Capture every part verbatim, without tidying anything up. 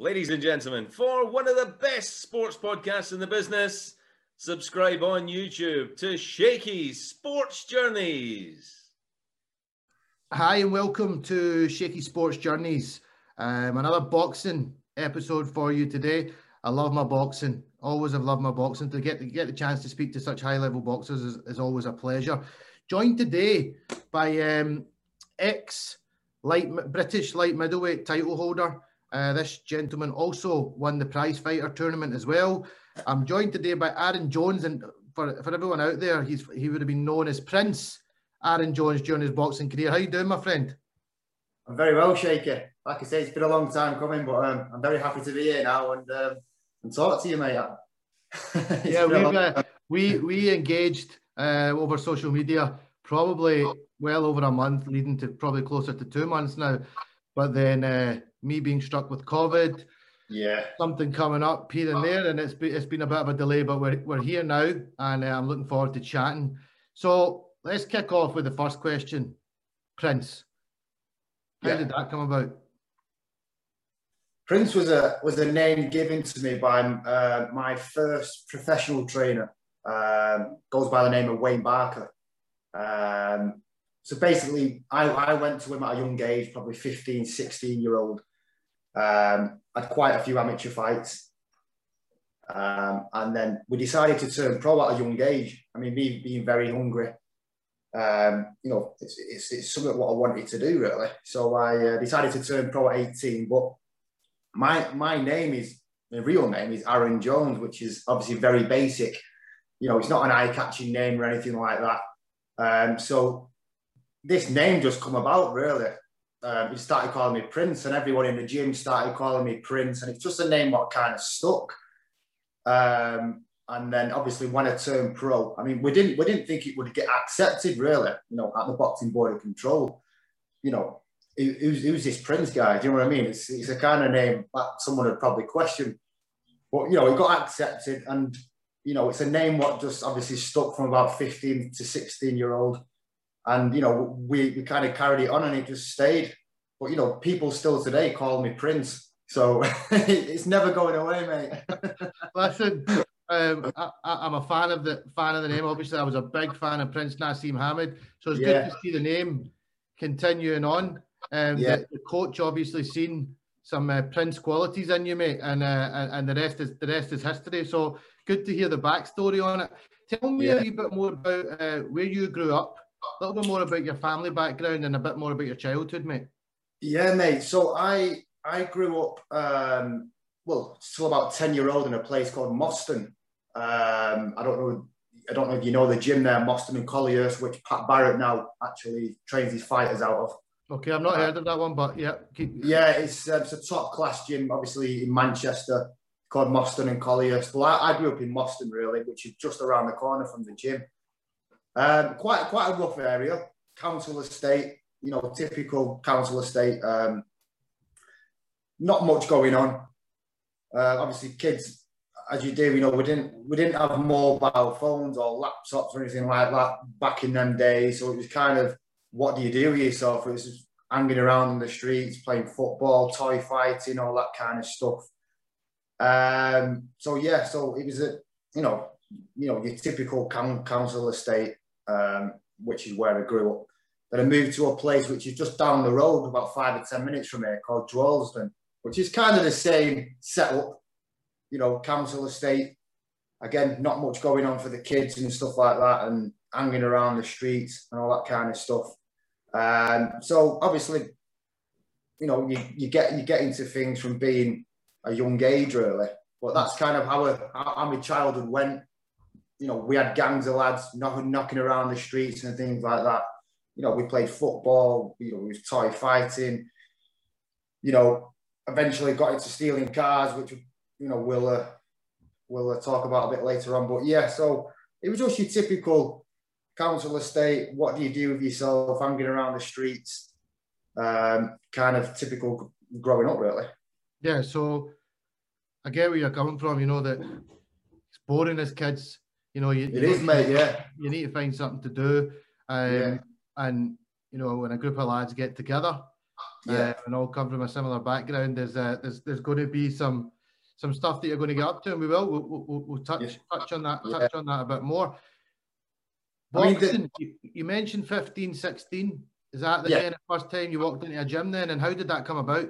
Ladies and gentlemen, for one of the best sports podcasts in the business, subscribe on YouTube to Shaky Sports Journeys. Hi and welcome to Shaky Sports Journeys. Um, another boxing episode for you today. I love my boxing. Always have loved my boxing. To get, to get the chance to speak to such high-level boxers is, is always a pleasure. Joined today by um, ex-light British light middleweight title holder. Uh, this gentleman also won the prizefighter tournament as well. I'm joined today by Aaron Jones, and for, for everyone out there, he's, he would have been known as Prince Aaron Jones during his boxing career. How you doing, my friend? I'm very well, Shaky. Like I say, it's been a long time coming, but um, I'm very happy to be here now and, um, and talk to you, mate. yeah, we've, uh, we we engaged uh, over social media probably well over a month, leading to probably closer to two months now. But then... Uh, me being struck with COVID, yeah, something coming up here and there, and it's been, it's been a bit of a delay, but we're, we're here now, and uh, I'm looking forward to chatting. So let's kick off with the first question. Prince, how yeah. did that come about? Prince was a was a name given to me by uh, my first professional trainer. Um, goes by the name of Wayne Barker. Um, so basically, I, I went to him at a young age, probably fifteen, sixteen year old. Um, had quite a few amateur fights. Um, and then we decided to turn pro at a young age. I mean, me being very hungry, um, you know, it's, it's, it's something what I wanted to do, really. So I uh, decided to turn pro at eighteen. But my, my name is, my real name is Aaron Jones, which is obviously very basic. You know, it's not an eye-catching name or anything like that. Um, so this name just come about, really. Um, he started calling me Prince, and everyone in the gym started calling me Prince, and it's just a name what kind of stuck. Um, and then obviously when I turned pro, I mean, we didn't we didn't think it would get accepted, really, you know, at the Boxing Board of Control. You know, who, who's, who's this Prince guy? Do you know what I mean? It's, it's a kind of name that someone would probably question. But, you know, it got accepted, and, you know, it's a name what just obviously stuck from about fifteen to sixteen-year-old. And, you know, we, we kind of carried it on and it just stayed. But, you know, people still today call me Prince. So it's never going away, mate. Listen, um, I, I'm a fan of the fan of the name. Obviously, I was a big fan of Prince Nassim Hamid. So it's yeah. good to see the name continuing on. Um, yeah. the, the coach obviously seen some uh, Prince qualities in you, mate. And, uh, and and the rest is the rest is history. So good to hear the backstory on it. Tell me yeah. a little bit more about uh, where you grew up. A little bit more about your family background and a bit more about your childhood, mate. Yeah, mate. So I I grew up, um, well, till about ten year old in a place called Moston. Um, I don't know. I don't know if you know the gym there, Moston and Colliers, which Pat Barrett now actually trains his fighters out of. Okay, I've not heard of that one, but yeah, keep... yeah, it's, uh, it's a top class gym, obviously in Manchester, called Moston and Colliers. Well, I, I grew up in Moston, really, which is just around the corner from the gym. Um, quite quite a rough area, council estate, you know, typical council estate. Um, not much going on. Uh, obviously, kids, as you do, you know, we didn't we didn't have mobile phones or laptops or anything like that back in them days. So it was kind of, what do you do with yourself? It was just hanging around in the streets, playing football, toy fighting, all that kind of stuff. Um, so yeah, so it was a, you know, you know, your typical council estate. Um, which is where I grew up. Then I moved to a place which is just down the road, about five or ten minutes from here, called Drawlsden, which is kind of the same setup, you know, council estate. Again, not much going on for the kids and stuff like that, and hanging around the streets and all that kind of stuff. Um, so obviously, you know, you, you get you get into things from being a young age, really. But that's kind of how a, how my childhood went. You know, we had gangs of lads knocking, knocking around the streets and things like that. You know, we played football, you know, we was toy fighting. You know, eventually got into stealing cars, which, you know, we'll, uh, we'll uh, talk about a bit later on. But yeah, so it was just your typical council estate. What do you do with yourself? Hanging around the streets. Um, kind of typical growing up, really. Yeah, so I get where you're coming from. You know, that it's boring as kids. You know, you, it is, mate, yeah. You need to find something to do. Um, yeah. And, you know, when a group of lads get together, yeah. uh, and all come from a similar background, there's uh, there's there's going to be some some stuff that you're going to get up to, and we will we'll, we'll, we'll touch yeah. touch on that touch yeah. on that a bit more. Boxing, I mean, the, you, you mentioned fifteen, sixteen. Is that the yeah. kind of first time you walked into a gym then, and how did that come about?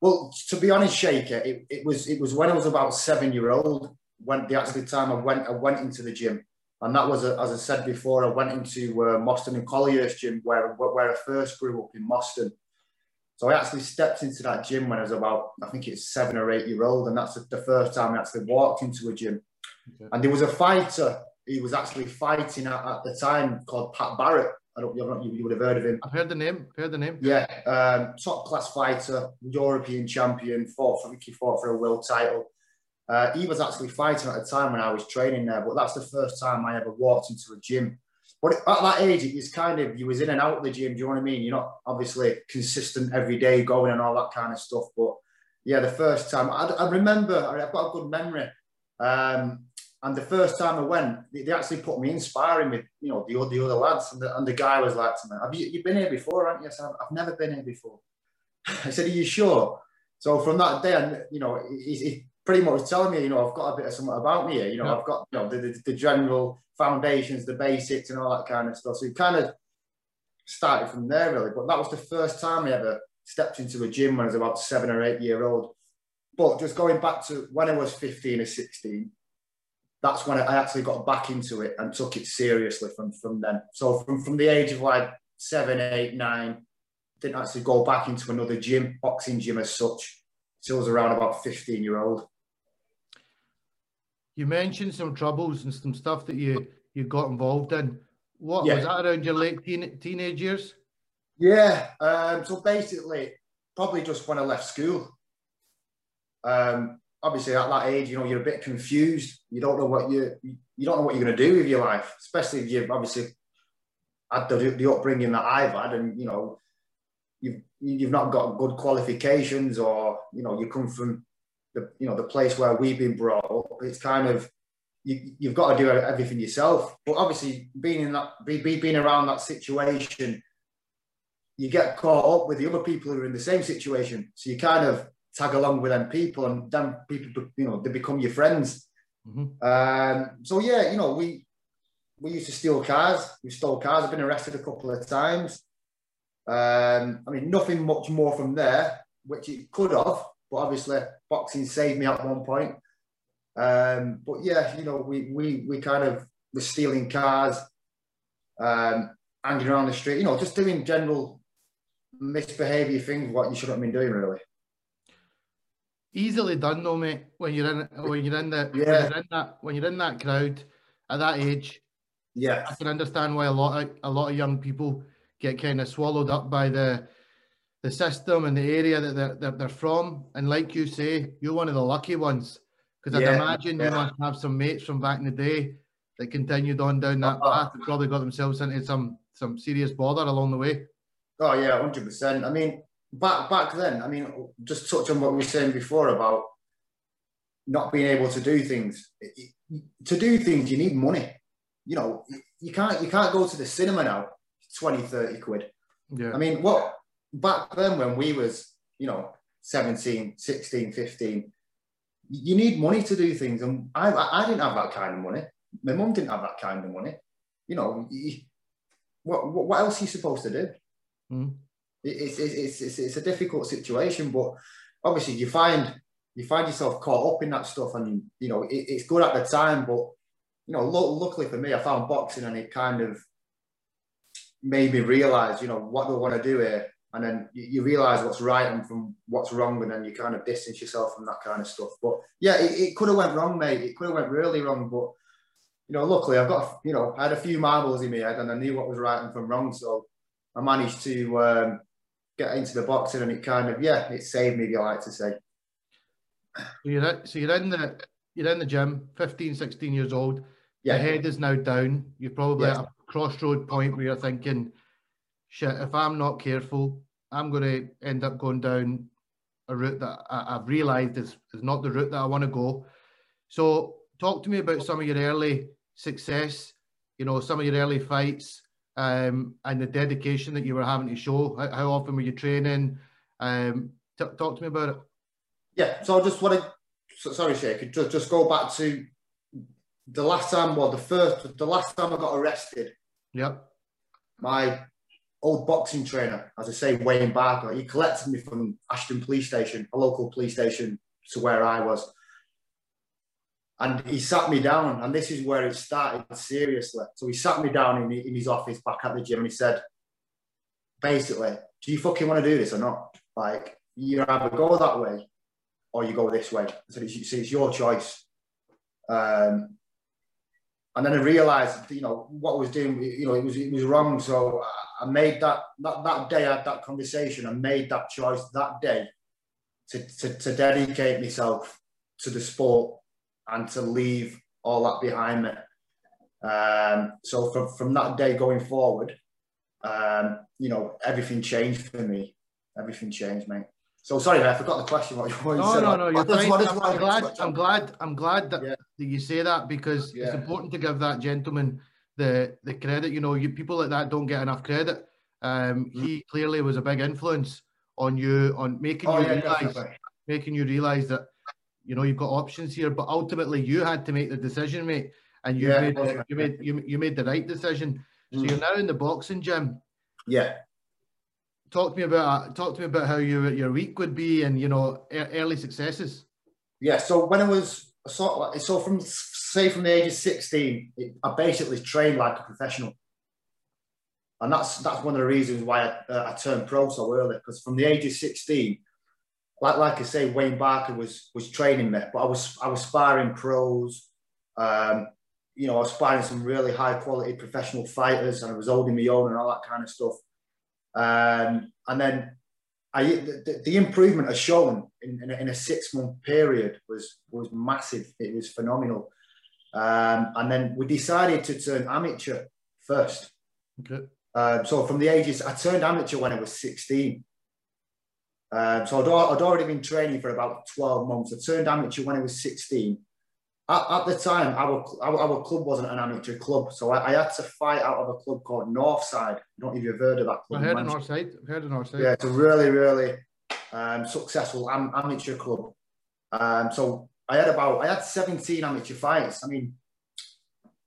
Well, to be honest, Shaker, it, it was it was when I was about seven year old. When the actual time I went I went into the gym, and that was, as I said before, I went into uh, Moston and Colliers gym where where I first grew up in Moston. So I actually stepped into that gym when I was about, I think it's seven or eight year old, and that's the first time I actually walked into a gym. Okay. And there was a fighter he was actually fighting at, at the time called Pat Barrett. I don't, I don't, you would have heard of him. I've heard the name, heard the name. Yeah, um, top class fighter, European champion, fought for Ricky, fought for a world title. Uh, he was actually fighting at the time when I was training there, but that's the first time I ever walked into a gym. But at that age, it was kind of, you was in and out of the gym, do you know what I mean? You're not obviously consistent every day going and all that kind of stuff. But yeah, the first time, I, I remember, I've got a good memory. Um, and the first time I went, they, they actually put me in sparring with, you know, the, the other lads. And the, and the guy was like to me, have you, you've been here before, haven't you? I said, I've never been here before. I said, are you sure? So from that day, I, you know, he, he pretty much telling me, you know, I've got a bit of something about me here. You know, yeah. I've got, you know, the, the, the general foundations, the basics and all that kind of stuff. So it kind of started from there, really. But that was the first time I ever stepped into a gym when I was about seven or eight year old. But just going back to when I was fifteen or sixteen, that's when I actually got back into it and took it seriously from, from then. So from, from the age of like seven, eight, nine, didn't actually go back into another gym, boxing gym as such, till I was around about fifteen year old. You mentioned some troubles and some stuff that you, you got involved in. What yeah. was that around your late teen, teenage years? Yeah. Um, so basically, probably just when I left school. Um, obviously, at that age, you know, you're a bit confused. You don't know what you you don't know what you're going to do with your life, especially if you've obviously had the, the upbringing that I've had, and you know, you've you've not got good qualifications, or you know, you come from the, you know, the place where we've been brought up. It's kind of, you, you've got to do everything yourself. But obviously, being in that, be, be, being around that situation, you get caught up with the other people who are in the same situation. So you kind of tag along with them people, and them people, you know, they become your friends. Mm-hmm. Um, so yeah, you know, we we used to steal cars. We stole cars. I've been arrested a couple of times. Um, I mean, nothing much more from there, which it could have. But obviously, boxing saved me at one point. Um, but yeah, you know, we we we kind of were stealing cars, um, hanging around the street, you know, just doing general misbehaviour things, what you shouldn't have been doing, really. Easily done, though, mate. When you're in, when you're in the, yeah. when you're in that, when you're in that crowd at that age, yeah, I can understand why a lot of, a lot of young people get kind of swallowed up by the. the system and the area that they're, that they're from. And like you say, you're one of the lucky ones, because yeah, I'd imagine yeah. you must have some mates from back in the day that continued on down that oh, path and probably got themselves into some some serious bother along the way. Oh yeah, one hundred percent. I mean, back back then, I mean, just touch on what we were saying before about not being able to do things. To do things, you need money. You know, you can't, you can't go to the cinema now, twenty, thirty quid. Yeah. I mean, what... back then when we was, you know, seventeen, sixteen, fifteen, you need money to do things. And I, I didn't have that kind of money. My mum didn't have that kind of money. You know, what what else are you supposed to do? Mm. It's, it's, it's, it's a difficult situation, but obviously you find, you find yourself caught up in that stuff. And, you know, it, it's good at the time, but, you know, luckily for me, I found boxing and it kind of made me realise, you know, what do I want to do here? And then you realise what's right and from what's wrong, and then you kind of distance yourself from that kind of stuff. But yeah, it, it could have went wrong, mate. It could have went really wrong. But you know, luckily I've got, you know, I had a few marbles in my head, and I knew what was right and from wrong. So I managed to um, get into the boxing, and it kind of, yeah, it saved me, I like to say. So you're, so you're in the you're in the gym, fifteen, sixteen years old. Yeah. Your head is now down. You're probably yeah. at a crossroad point where you're thinking, shit, if I'm not careful, I'm going to end up going down a route that I, I've realised is, is not the route that I want to go. So talk to me about some of your early success, you know, some of your early fights, um, and the dedication that you were having to show. How, how often were you training? Um, t- talk to me about it. Yeah, so I just want to, so, sorry, Shaky, just, just go back to the last time, well, the first, the last time I got arrested. Yep. My old boxing trainer, as I say, Wayne Barker, he collected me from Ashton Police Station, a local police station to where I was. And he sat me down, and this is where it started seriously. So he sat me down in, in his office back at the gym, and he said, basically, do you fucking want to do this or not? Like, you either go that way or you go this way. So it's, so it's your choice. Um, and then I realised, you know, what I was doing, you know, it was it was wrong. So I made that, that, that day, I had that conversation. I made that choice that day to, to, to dedicate myself to the sport and to leave all that behind me. Um, so from, from that day going forward, um, you know, everything changed for me. Everything changed, mate. So sorry, I forgot the question. What you, what you no, said. No, no, no. You're fine. I'm, I'm, glad, I'm glad. I'm glad that, yeah. that you say that, because yeah. it's important to give that gentleman the the credit. You know, you, people like that don't get enough credit. Um, mm-hmm. He clearly was a big influence on you, on making oh, you yeah, realize, definitely. making you realize that, you know, you've got options here, but ultimately you had to make the decision, mate, and you yeah, made the, you made you, you made the right decision. Mm. So you're now in the boxing gym. Yeah. Talk to me about talk to me about how you, your week would be, and you know, er, early successes. Yeah. So when I was sort of like, so from say from the age of sixteen, it, I basically trained like a professional, and that's that's one of the reasons why I, uh, I turned pro so early, because from the age of sixteen. Like, like I say, Wayne Barker was was training me, but I was I was sparring pros, um, you know, I was sparring some really high quality professional fighters, and I was holding my own and all that kind of stuff. Um, and then I the, the improvement as shown in, in, a, in a six month period was was massive. It was phenomenal. Um, and then we decided to turn amateur first. Okay. Um, so from the ages, I turned amateur when I was sixteen. Um, so I'd, I'd already been training for about twelve months. I turned amateur when I was sixteen. At, at the time, our, our, our club wasn't an amateur club, so I, I had to fight out of a club called Northside. I don't know if you've heard of that club. I heard of Northside. I've heard of Northside. Yeah, it's a really, really um, successful am, amateur club. Um, so I had about, I had seventeen amateur fights. I mean,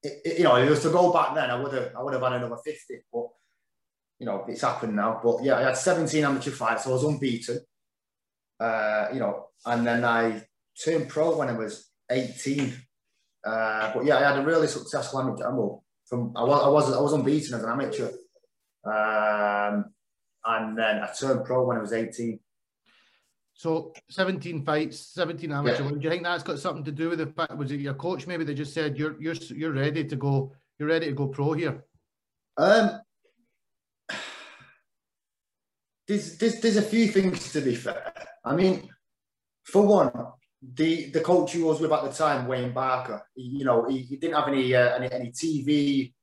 it, it, you know, if it was to go back then, I would have, I would have had another fifty, but you know, it's happened now. But yeah, I had seventeen amateur fights, so I was unbeaten. Uh, you know, and then I turned pro when I was eighteen. Uh, but yeah, I had a really successful amateur. Well, from I was I was I was unbeaten as an amateur, um, and then I turned pro when I was eighteen. So seventeen fights, seventeen amateur. Yeah. Do you think that's got something to do with the fact? Was it your coach? Maybe they just said you're you're you're ready to go. You're ready to go pro here. Um. There's, there's, there's a few things, to be fair. I mean, for one, the, the coach who was with at the time, Wayne Barker, he, you know, he, he didn't have any uh, any, any T V,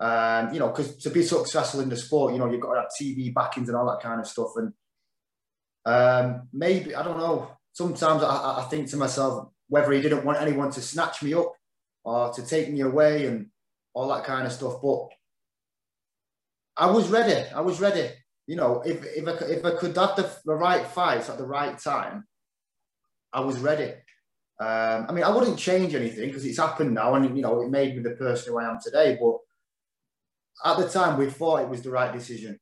um, you know, because to be successful in the sport, you know, you've got to have T V backings and all that kind of stuff. And um, maybe, I don't know, sometimes I, I think to myself whether he didn't want anyone to snatch me up or to take me away and all that kind of stuff. But I was ready. I was ready. You know, if if I, if I could have the, the right fights at the right time, I was ready. Um, I mean, I wouldn't change anything because it's happened now, and you know, it made me the person who I am today. But at the time, we thought it was the right decision.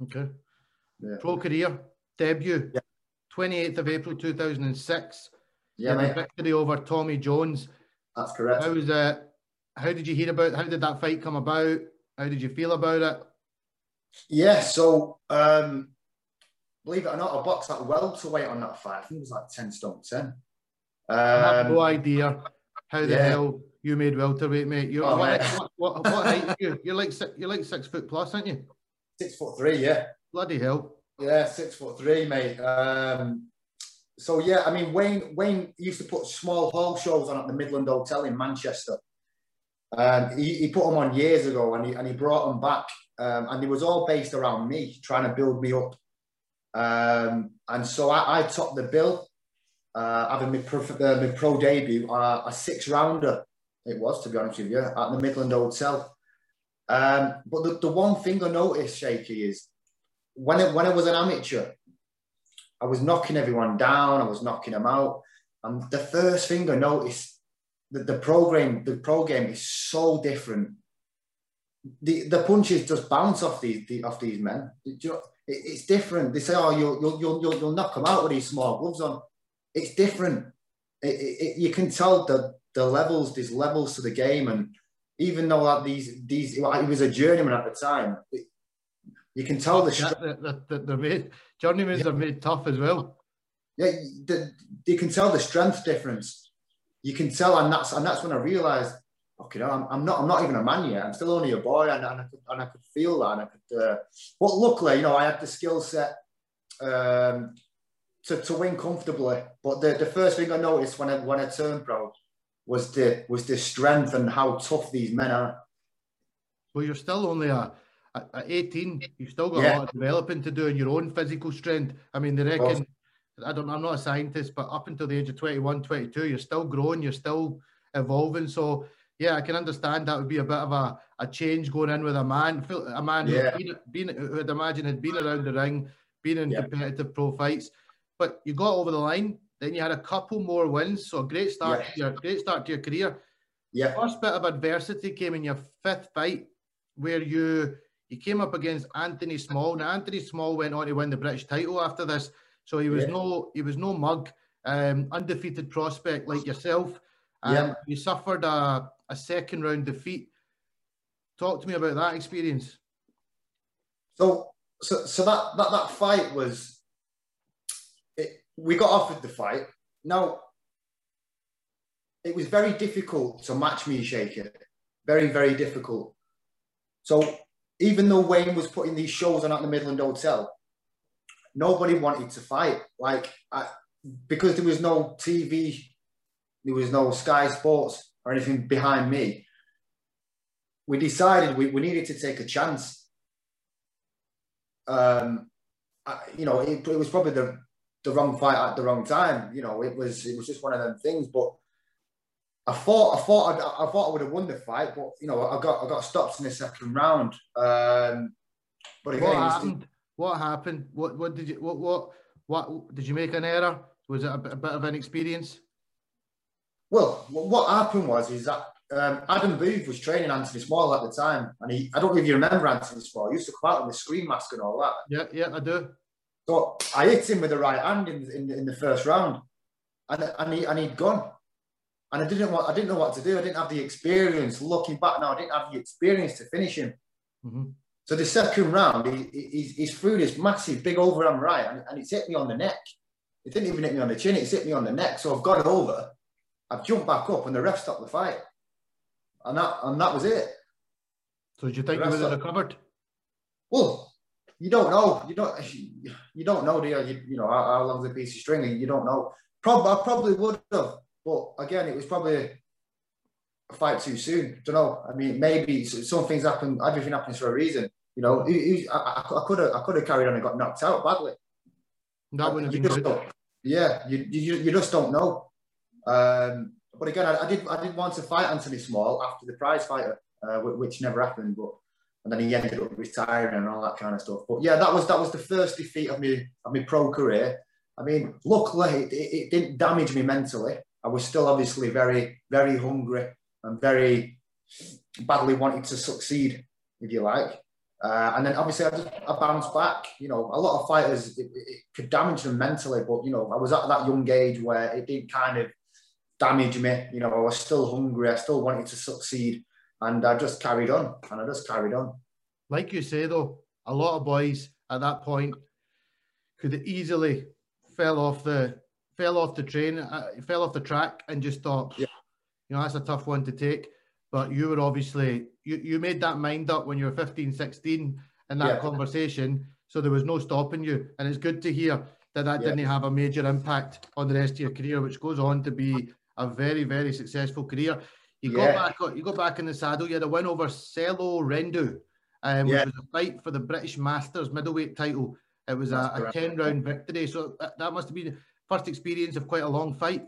Okay. Yeah. Pro career debut, yeah. twenty-eighth of April two thousand six. Yeah, mate. Victory over Tommy Jones. That's correct. How was uh, How did you hear about? How did that fight come about? How did you feel about it? Yeah, so um, believe it or not, I boxed that welterweight on that fight. I think it was like ten stone ten. Um, I have no idea how the yeah. hell you made welterweight, mate. You're, oh, what, what, what, what height are you? You're like you're like six foot plus, aren't you? Six foot three, yeah. Bloody hell. Yeah, six foot three, mate. Um, so yeah, I mean, Wayne Wayne used to put small hall shows on at the Midland Hotel in Manchester. Um, he, he put them on years ago, and he and he brought them back. Um, and it was all based around me, trying to build me up. Um, and so I, I topped the bill, uh, having my pro, uh, my pro debut, uh, a six-rounder it was, to be honest with you, at the Midland Hotel. Um, but the, the one thing I noticed, Shaky, is when it, when I was an amateur, I was knocking everyone down. I was knocking them out. And the first thing I noticed, that the program, the pro game is so different. The the punches just bounce off these the, off these men. It, it's different. They say, "Oh, you'll you'll you'll you'll knock them out with these small gloves on." It's different. It, it, you can tell the the levels. There's levels to the game, and even though like these these, well, he was a journeyman at the time. It, you can tell oh, the yeah, they're, they're made journeymen yeah. are made tough as well. Yeah, the, you can tell the strength difference. You can tell, and that's and that's when I realised. Okay, I'm, I'm not. I'm not even a man yet. I'm still only a boy, and, and I could and I could feel that. And I could, uh, but luckily, you know, I had the skill set um, to to win comfortably. But the, the first thing I noticed when I when I turned pro was the was the strength and how tough these men are. Well, you're still only a, a, a eighteen. You've still got yeah. a lot of developing to do in your own physical strength. I mean, they reckon. I don't. I'm not a scientist, but up until the age of twenty-one, twenty-two, you're still growing. You're still evolving. So. Yeah, I can understand that would be a bit of a, a change going in with a man, a man yeah. who'd been, been, who'd imagine had been around the ring, been in yeah. competitive pro fights. But you got over the line, then you had a couple more wins, so a great start, yeah. to, your, great start to your career. Yeah. First bit of adversity came in your fifth fight, where you you came up against Anthony Small. Now Anthony Small went on to win the British title after this, so he was yeah. no he was no mug, um, undefeated prospect like yourself. Um, yeah. You suffered a a second round defeat. Talk to me about that experience. So, so, so that, that that fight was. It, we got offered the fight. Now, it was very difficult to match me, Shaky. Very, very difficult. So, even though Wayne was putting these shows on at the Midland Hotel, nobody wanted to fight. Like, I, because there was no T V, there was no Sky Sports or anything behind me, we decided we, we needed to take a chance. Um, I, you know, it, it was probably the, the wrong fight at the wrong time. You know, it was it was just one of them things. But I thought I thought I, I thought I would have won the fight, but you know, I got I got stopped in the second round. Um, but again, what happened? It, what happened? What what did you what what what did you make an error? Was it a, a bit of an experience? Well, what happened was is that um, Adam Booth was training Anthony Small at the time, and he—I don't know if you remember Anthony Small. He used to come out in the screen mask and all that. Yeah, yeah, I do. So I hit him with the right hand in in, in the first round, and and he and he'd gone, and I didn't want—I didn't know what to do. I didn't have the experience. Looking back now, I didn't have the experience to finish him. Mm-hmm. So the second round, he, he he's threw this massive big overhand right, and, and it's hit me on the neck. It didn't even hit me on the chin; it's hit me on the neck. So I've got it over. I've jumped back up and the ref stopped the fight. And that and that was it. So did you think you would have recovered? Well, you don't know. You don't you don't know, do you? You, you know, how, how long's a piece of string, and you don't know. Probably I probably would have, but again, it was probably a fight too soon. I don't know. I mean, maybe some things happen, everything happens for a reason. You know, it, it, I, I could have I could have carried on and got knocked out badly. That wouldn't have been good. Yeah, you, you you just don't know. Um, but again, I, I did. I did want to fight Anthony Small after the prize fighter, uh, which never happened. But and then he ended up retiring and all that kind of stuff. But yeah, that was that was the first defeat of me of my pro career. I mean, luckily it, it didn't damage me mentally. I was still obviously very, very hungry and very badly wanted to succeed, if you like. Uh, and then obviously I, just, I bounced back. You know, a lot of fighters it, it could damage them mentally, but you know, I was at that young age where it didn't kind of damage me, you know. I was still hungry. I still wanted to succeed, and I just carried on. And I just carried on. Like you say, though, a lot of boys at that point could have easily fell off the fell off the train, uh, fell off the track, and just thought, yeah. you know, that's a tough one to take. But you were obviously you you made that mind up when you were fifteen, sixteen in that yeah. conversation. So there was no stopping you, and it's good to hear that that yeah. didn't have a major impact on the rest of your career, which goes on to be a very, very successful career. You yeah. got back, you got back in the saddle. You had a win over Cello Renda, um, yeah. which was a fight for the British Masters middleweight title. It was a ten-round victory, so that, that must have been the first experience of quite a long fight.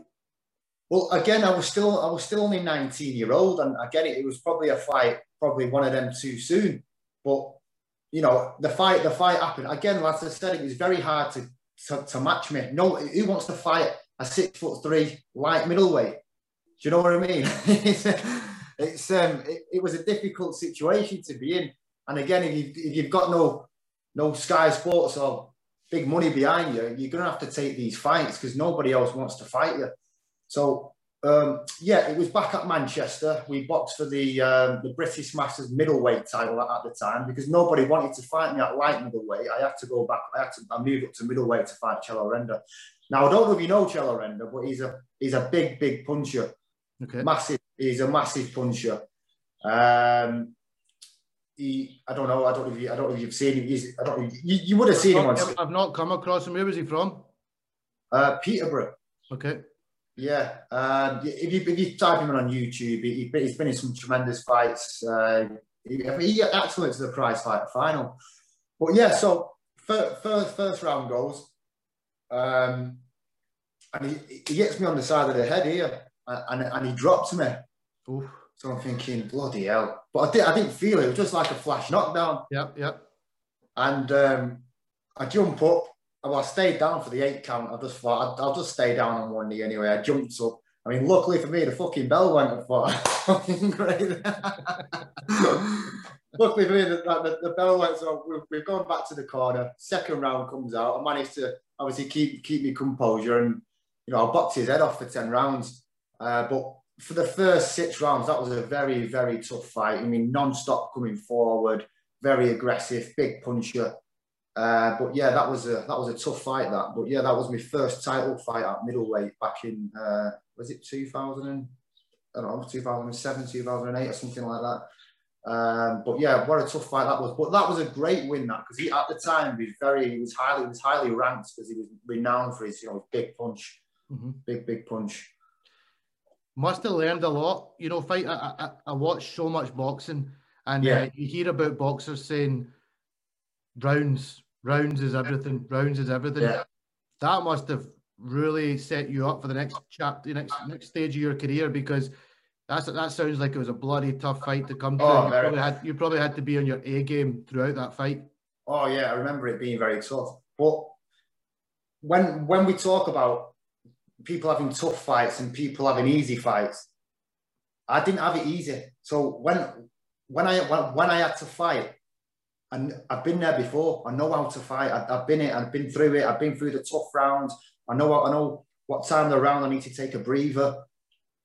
Well, again, I was still, I was still only nineteen year old, and I get it. It was probably a fight probably one of them too soon. But, you know, the fight, the fight happened. Again, as I said, it was very hard to, to, to match me. No, who wants to fight a six foot three light middleweight? Do you know what I mean? It's um, it, it was a difficult situation to be in. And again, if you've, if you've got no no Sky Sports or big money behind you, you're going to have to take these fights because nobody else wants to fight you. So, um, yeah, it was back at Manchester. We boxed for the um, the British Masters middleweight title at, at the time because nobody wanted to fight me at light middleweight. I had to go back. I had to. I moved up to middleweight to fight Cello Renda. Now, I don't know if you know Cello Renda, but he's a he's a big, big puncher. Okay. Massive. He's a massive puncher. Um, he, I don't know. I don't know if you, I don't know if you've seen him. He's, I don't. Know, you, you would have seen him. I've, I've not come across him. Where was he from? Uh, Peterborough. Okay. Yeah. Um, if you if you type him in on YouTube, he, he's been in some tremendous fights. Uh, he, I mean, he actually went to the prize fighter final. But yeah, so first first round goes, um, and he, he gets me on the side of the head here. And, and he dropped me. Oof. So I'm thinking, bloody hell. But I, did, I didn't feel it. It was just like a flash knockdown. Yeah, yeah. And um, I jump up. Well, I stayed down for the eight count. I just thought, I'll just stay down on one knee anyway. I jumped up. I mean, luckily for me, the fucking bell went up. I thought, fucking great. Luckily for me, the, the, the bell went. So we've, we've gone back to the corner. Second round comes out. I managed to obviously keep, keep my composure. And, you know, I boxed his head off for ten rounds. Uh, but for the first six rounds, that was a very, very tough fight. I mean, non-stop coming forward, very aggressive, big puncher. Uh, but yeah, that was a that was a tough fight. That, but yeah, that was my first title fight at middleweight back in uh, was it two thousand? I don't know, two thousand seven, two thousand eight, or something like that. Um, but yeah, what a tough fight that was. But that was a great win, that, because he at the time he was very he was highly he was highly ranked because he was renowned for his you know big punch, mm-hmm. big big punch. Must have learned a lot, you know. Fight. I, I, I watch so much boxing, and yeah. uh, you hear about boxers saying, "Rounds, rounds is everything. Rounds is everything." Yeah. That must have really set you up for the next chapter, next next stage of your career, because that's that sounds like it was a bloody tough fight to come to. Oh, you, probably had, you probably had to be on your A game throughout that fight. Oh yeah, I remember it being very tough. But when when we talk about people having tough fights and people having easy fights, I didn't have it easy. So when when I when, when I had to fight, and I've been there before, I know how to fight. I, I've been it. I've been through it. I've been through the tough rounds. I know what I know what time the round I need to take a breather,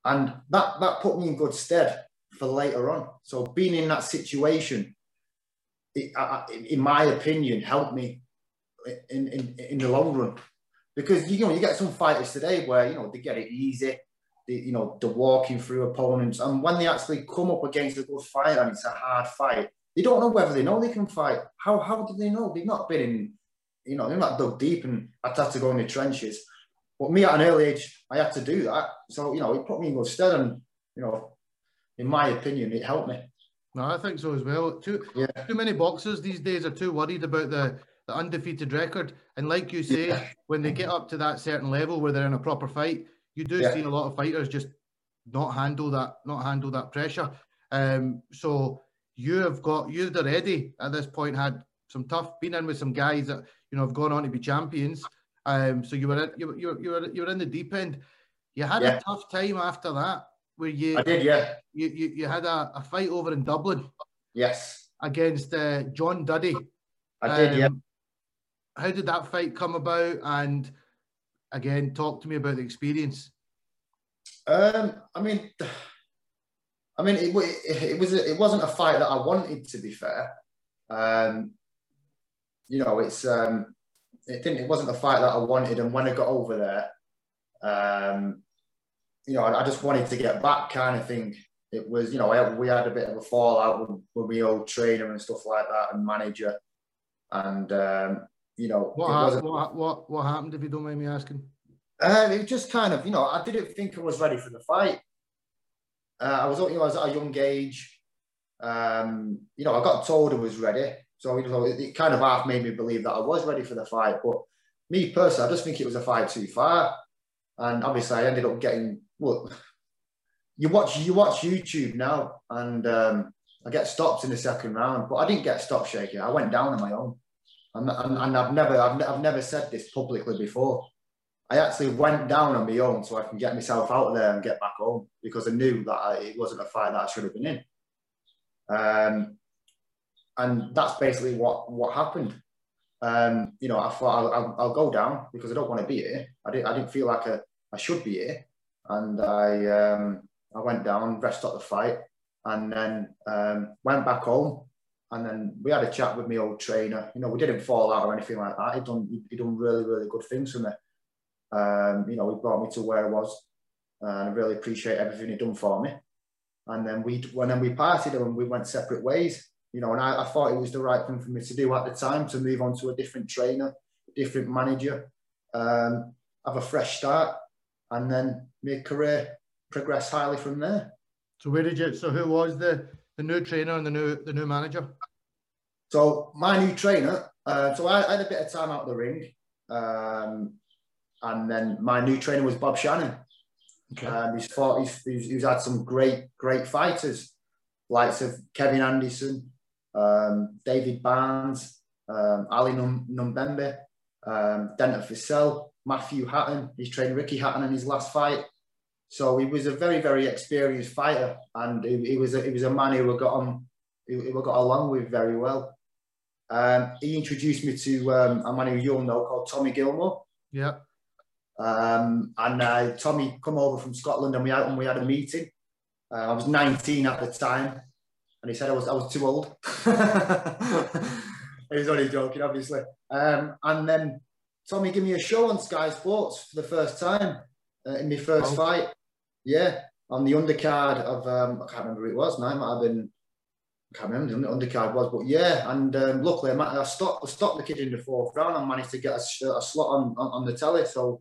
and that that put me in good stead for later on. So being in that situation, it, I, in my opinion, helped me in in in the long run. Because, you know, you get some fighters today where, you know, they get it easy. They, you know, they're walking through opponents. And when they actually come up against a good fighter and it's a hard fight, they don't know whether they know they can fight. How how do they know? They've not been in, you know, they've not dug deep and had to go in the trenches. But me at an early age, I had to do that. So, you know, it put me in good stead. And, you know, in my opinion, it helped me. No, I think so as well. Too, yeah. too many boxers these days are too worried about the... the undefeated record, and like you say, yeah. when they get up to that certain level where they're in a proper fight, you do yeah. see a lot of fighters just not handle that, not handle that pressure. Um, so you have got, you've already at this point had some tough, been in with some guys that you know have gone on to be champions. Um, so you were in, you you you were you were in the deep end. You had yeah. a tough time after that, where you I did, yeah. You you, you had a, a fight over in Dublin, yes, against uh, John Duddy. I did, um, yeah. How did that fight come about? And again, talk to me about the experience. Um, I mean, I mean, it, it, it was it wasn't a fight that I wanted, to be fair. Um, you know, it's um, it didn't. It wasn't a fight that I wanted. And when I got over there, um, you know, I, I just wanted to get back, kind of thing. It was, you know, I, we had a bit of a fallout with, with my old trainer and stuff like that, and manager, and. Um, You know, what, happened, what what what happened? If you don't mind me asking, uh, it just kind of you know I didn't think I was ready for the fight. Uh, I was you know I was at a young age, um, you know I got told I was ready, so you know, it, it kind of half made me believe that I was ready for the fight. But me personally, I just think it was a fight too far, and obviously I ended up getting well. You watch you watch YouTube now, and um, I get stopped in the second round, but I didn't get stopped, Shaky. I went down on my own. And, and, and I've never, I've, I've never said this publicly before. I actually went down on my own so I can get myself out of there and get back home, because I knew that I, it wasn't a fight that I should have been in. Um, and that's basically what, what happened. Um, you know, I thought I'll, I'll, I'll go down because I don't want to be here. I didn't, I didn't feel like I, I should be here. And I, um, I went down, rest up the fight, and then um, went back home. And then we had a chat with my old trainer. You know, we didn't fall out or anything like that. He done, he done really, really good things for me. Um, you know, he brought me to where I was, and I really appreciate everything he done for me. And then we, and then we parted, and we went separate ways. You know, and I, I thought it was the right thing for me to do at the time, to move on to a different trainer, different manager, um, have a fresh start, and then my career progressed highly from there. So where did you? So who was the the new trainer and the new the new manager? So my new trainer. Uh, so I, I had a bit of time out of the ring. Um, And then my new trainer was Bob Shannon. Okay. Um, he's fought, he's, he's, he's had some great, great fighters, likes of Kevin Anderson, um, David Barnes, um, Ali Numbembe, um, Denton Fussell, Matthew Hatton. He's trained Ricky Hatton in his last fight. So he was a very, very experienced fighter, and he, he was a, he was a man who got on, who got along with very well. Um, he introduced me to um, a man who you'll know called Tommy Gilmore. Yeah. Um, and uh, Tommy come over from Scotland, and we had, and we had a meeting. Uh, I was nineteen at the time, and he said I was I was too old. He was only joking, obviously. Um, and then Tommy gave me a show on Sky Sports for the first time uh, in my first oh. fight. Yeah, on the undercard of um, I can't remember who it was. No, it might have been I can't remember who the undercard was, but yeah. And um, luckily, I, I stopped I stopped the kid in the fourth round and managed to get a, a slot on, on on the telly. So.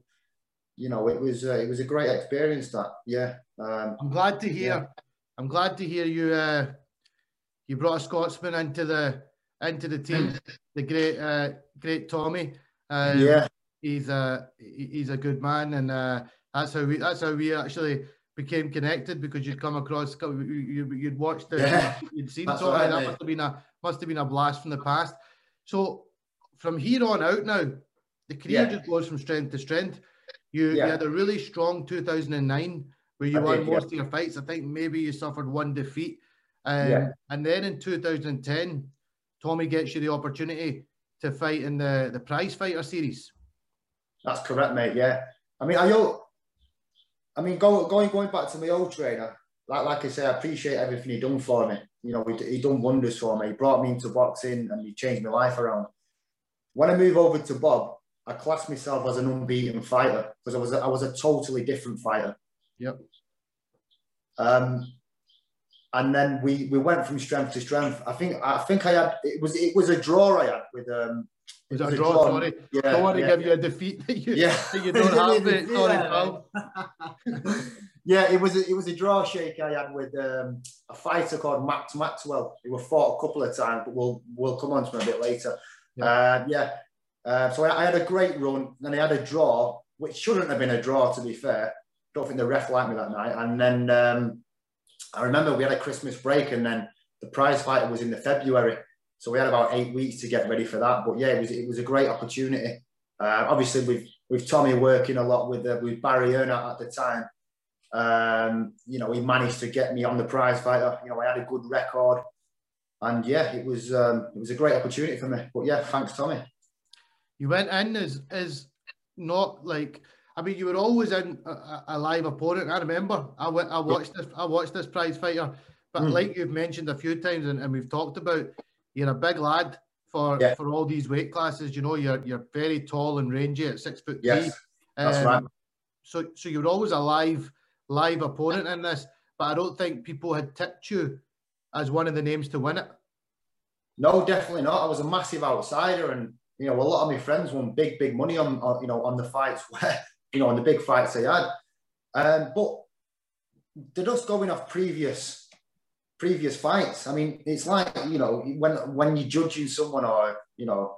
You know, it was uh, it was a great experience. That yeah, um, I'm glad to hear. Yeah. I'm glad to hear you. Uh, you brought a Scotsman into the into the team. The great uh, great Tommy. Um, yeah, he's a he's a good man, and uh, that's how we that's how we actually became connected, because you'd come across you you'd watched it, yeah. you'd seen Tommy. Right, that mate. must have been a must have been a blast from the past. So from here on out, now the career yeah. just goes from strength to strength. You, yeah. you had a really strong two thousand nine where you I won did, most yeah. of your fights. I think maybe you suffered one defeat. Um, yeah. And then in two thousand ten, Tommy gets you the opportunity to fight in the, the prize fighter series. That's correct, mate, yeah. I mean, I, I mean, go, going going back to my old trainer, like like I say, I appreciate everything he done for me. You know, he, he done wonders for me. He brought me into boxing, and he changed my life around. When I move over to Bob, I classed myself as an unbeaten fighter, because I was a, I was a totally different fighter. Yep. Um, and then we we went from strength to strength. I think I think I had it was it was a draw I had with um. It was, was a draw. draw. Sorry, yeah, I don't want yeah, to give yeah. you a defeat that you, yeah. that you don't have. It. Sorry, pal. Yeah, it was a, it was a draw, Shake, I had with um, a fighter called Max Maxwell. He was fought a couple of times, but we'll we'll come on to him a bit later. Yeah. Uh, yeah. Uh, so I, I had a great run, and I had a draw, which shouldn't have been a draw, to be fair. Don't think the ref liked me that night. And then um, I remember we had a Christmas break, and then the prize fight was in the February. So we had about eight weeks to get ready for that. But yeah, it was it was a great opportunity. Uh, obviously, with with Tommy working a lot with uh, with Barry Earnhardt at the time, um, you know, he managed to get me on the prize fighter. You know, I had a good record, and yeah, it was um, it was a great opportunity for me. But yeah, thanks, Tommy. You went in as, as not like, I mean, you were always in a, a live opponent. I remember I, went, I watched this I watched this prize fighter, but mm. like you've mentioned a few times, and, and we've talked about, you're a big lad for yeah. for all these weight classes. You know, you're you're very tall and rangy at six foot yes. three. That's um, right. So so you were always a live live opponent in this, but I don't think people had tipped you as one of the names to win it. No, definitely not. I was a massive outsider, and you know, a lot of my friends won big, big money on, on, you know, on the fights where, you know, on the big fights they had. Um, but they're just going off previous, previous fights. I mean, it's like, you know, when when you're judging someone, or you know,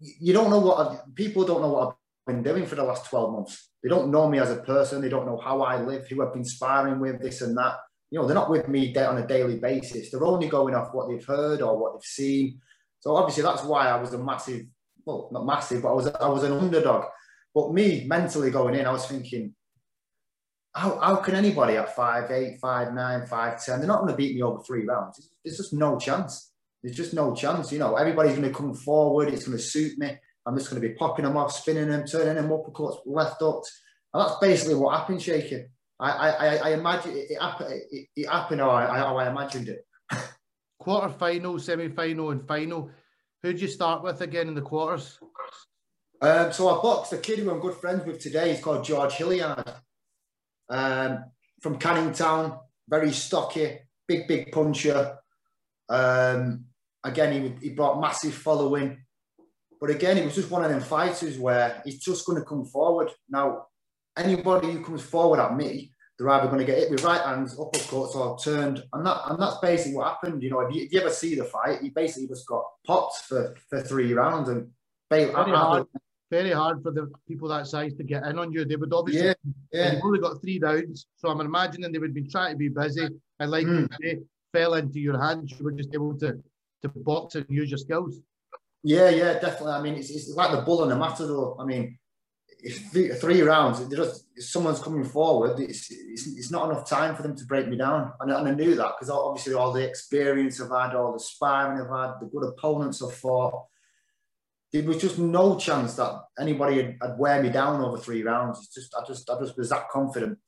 you don't know what I've, people don't know what I've been doing for the last twelve months. They don't know me as a person. They don't know how I live, who I've been sparring with, this and that. you know, they're not with me on a daily basis. They're only going off what they've heard or what they've seen. So obviously that's why I was a massive, well, not massive, but I was I was an underdog. But me mentally going in, I was thinking, how, how can anybody at five eight, five nine, five ten, they're not going to beat me over three rounds. There's just no chance. There's just no chance. You know, everybody's going to come forward. It's going to suit me. I'm just going to be popping them off, spinning them, turning them uppercuts, left hooks. And that's basically what happened, Shaky. I, I, I imagine it, it, it happened how I, how I imagined it. Quarter-final, semi-final and final. Who did you start with again in the quarters? Um, so I boxed a kid who I'm good friends with today. He's called George Hillyard. Um, from Canning Town. Very stocky, big, big puncher. Um, again, he, he brought massive following. But again, it was just one of them fighters where he's just going to come forward. Now, anybody who comes forward at me, they're either going to get hit with right hands, uppercuts, or turned. And that, and that's basically what happened. You know, if you, if you ever see the fight, he basically just got popped for, for three rounds. And very hard, very hard for the people that size to get in on you. They would obviously, yeah, yeah. They've only got three rounds. So I'm imagining they would be trying to be busy. And like mm. you say, fell into your hands. You were just able to, to box and use your skills. Yeah, yeah, definitely. I mean, it's, it's like the bull and the matador. I mean, if three, three rounds, just, if someone's coming forward, it's, it's it's not enough time for them to break me down. And, and I knew that because obviously all the experience I've had, all the sparring I've had, the good opponents I've fought, there was just no chance that anybody had, had wear me down over three rounds. It's just I just I just was that confident.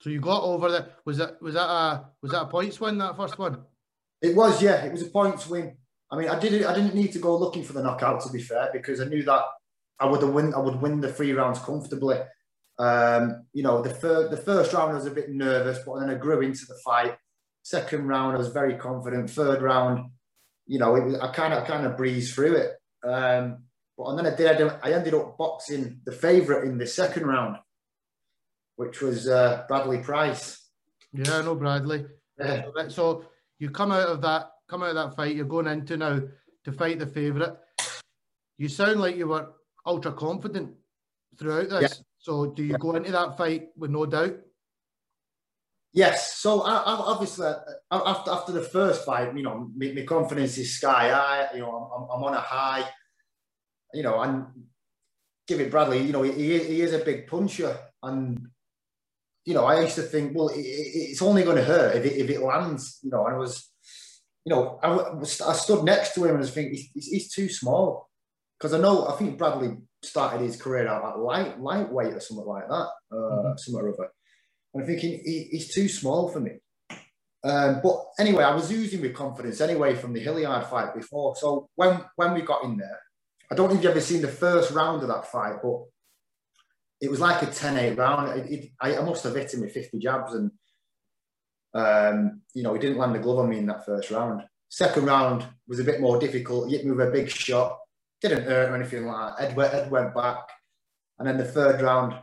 So you got over that? Was that was that a was that a points win, that first one? It was, yeah. It was a points win. I mean, I didn't. I didn't need to go looking for the knockout, to be fair, because I knew that I would win. I would win the three rounds comfortably. Um, you know, the first the first round I was a bit nervous, but then I grew into the fight. Second round, I was very confident. Third round, you know, it was, I kind of kind of breezed through it. Um, but and then I did. I ended up boxing the favourite in the second round, which was uh, Bradley Price. Yeah, I know Bradley. Yeah. So you come out of that. Come out of that fight, you're going into now to fight the favourite. You sound like you were ultra confident throughout this. Yeah. So do you yeah. go into that fight with no doubt? Yes. So I, I, obviously, after after the first fight, you know, my confidence is sky high. You know, I'm, I'm on a high. You know, and give it Bradley. You know, he he is a big puncher, and you know, I used to think, well, it, it's only going to hurt if it, if it lands. You know, and it was. You know, I, I stood next to him and I was thinking, he's, he's too small. Because I know, I think Bradley started his career out at light, lightweight or something like that, uh, mm-hmm. something or other. And I'm thinking, he, he's too small for me. Um, but anyway, I was losing with confidence anyway from the Hillyard fight before. So when, when we got in there, I don't know if you've ever seen the first round of that fight, but it was like a ten eight round. It, it, I, I must have hit him with fifty jabs and, Um, you know, he didn't land a glove on me in that first round. Second round was a bit more difficult. He hit me with a big shot. Didn't hurt or anything like that. Ed went, Ed went back. And then the third round,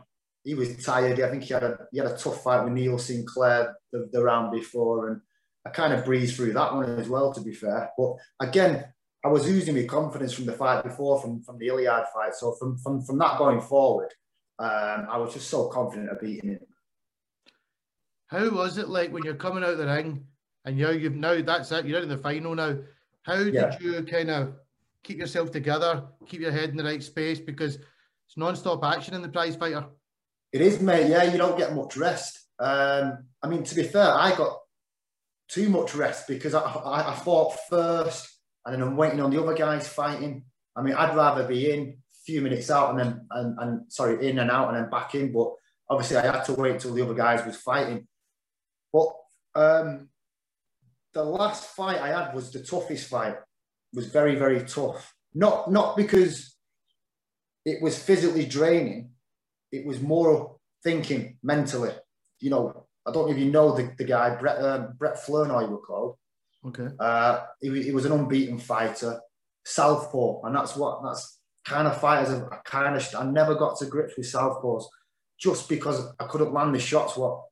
he was tired. I think he had a, he had a tough fight with Neil Sinclair the, the round before. And I kind of breezed through that one as well, to be fair. But again, I was losing my confidence from the fight before, from, from the Hillyard fight. So from, from, from that going forward, um, I was just so confident of beating him. How was it like when you're coming out of the ring and you're, you've now, that's it, you're out in the final now. How did yeah. you kind of keep yourself together, keep your head in the right space? Because it's non-stop action in the prize fighter. It is, mate. Yeah, you don't get much rest. Um, I mean, to be fair, I got too much rest because I, I, I fought first and then I'm waiting on the other guys fighting. I mean, I'd rather be in a few minutes out and then, and, and sorry, in and out and then back in. But obviously I had to wait till the other guys was fighting. But um, the last fight I had was the toughest fight. It was very, very tough. Not not because it was physically draining. It was more thinking mentally. You know, I don't know if you know the, the guy, Brett, uh, Brett Flournoy, we're called. Okay. Uh, he, he was an unbeaten fighter, southpaw. And that's what, that's kind of fighters, I kind of, I never got to grips with southpaws just because I couldn't land the shots what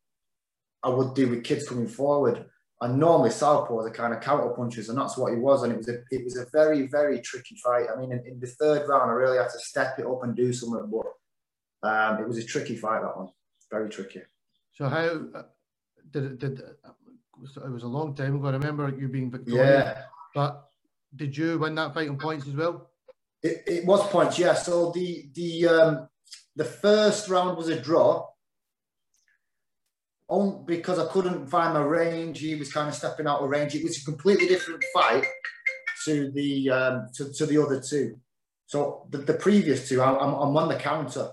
I would do with kids coming forward. And normally southpaws are kind of counter punches, and that's what he was. And it was a, it was a very, very tricky fight. I mean, in, in the third round, I really had to step it up and do something. But um, it was a tricky fight, that one. Very tricky. So how did, did it was a long time ago. I remember you being victorious. Yeah. But did you win that fight on points as well? It, it was points, yeah. So the the um, the first round was a draw. On, because I couldn't find my range, he was kind of stepping out of range. It was a completely different fight to the um, to, to the other two. So the, the previous two, I, I'm, I'm on the counter.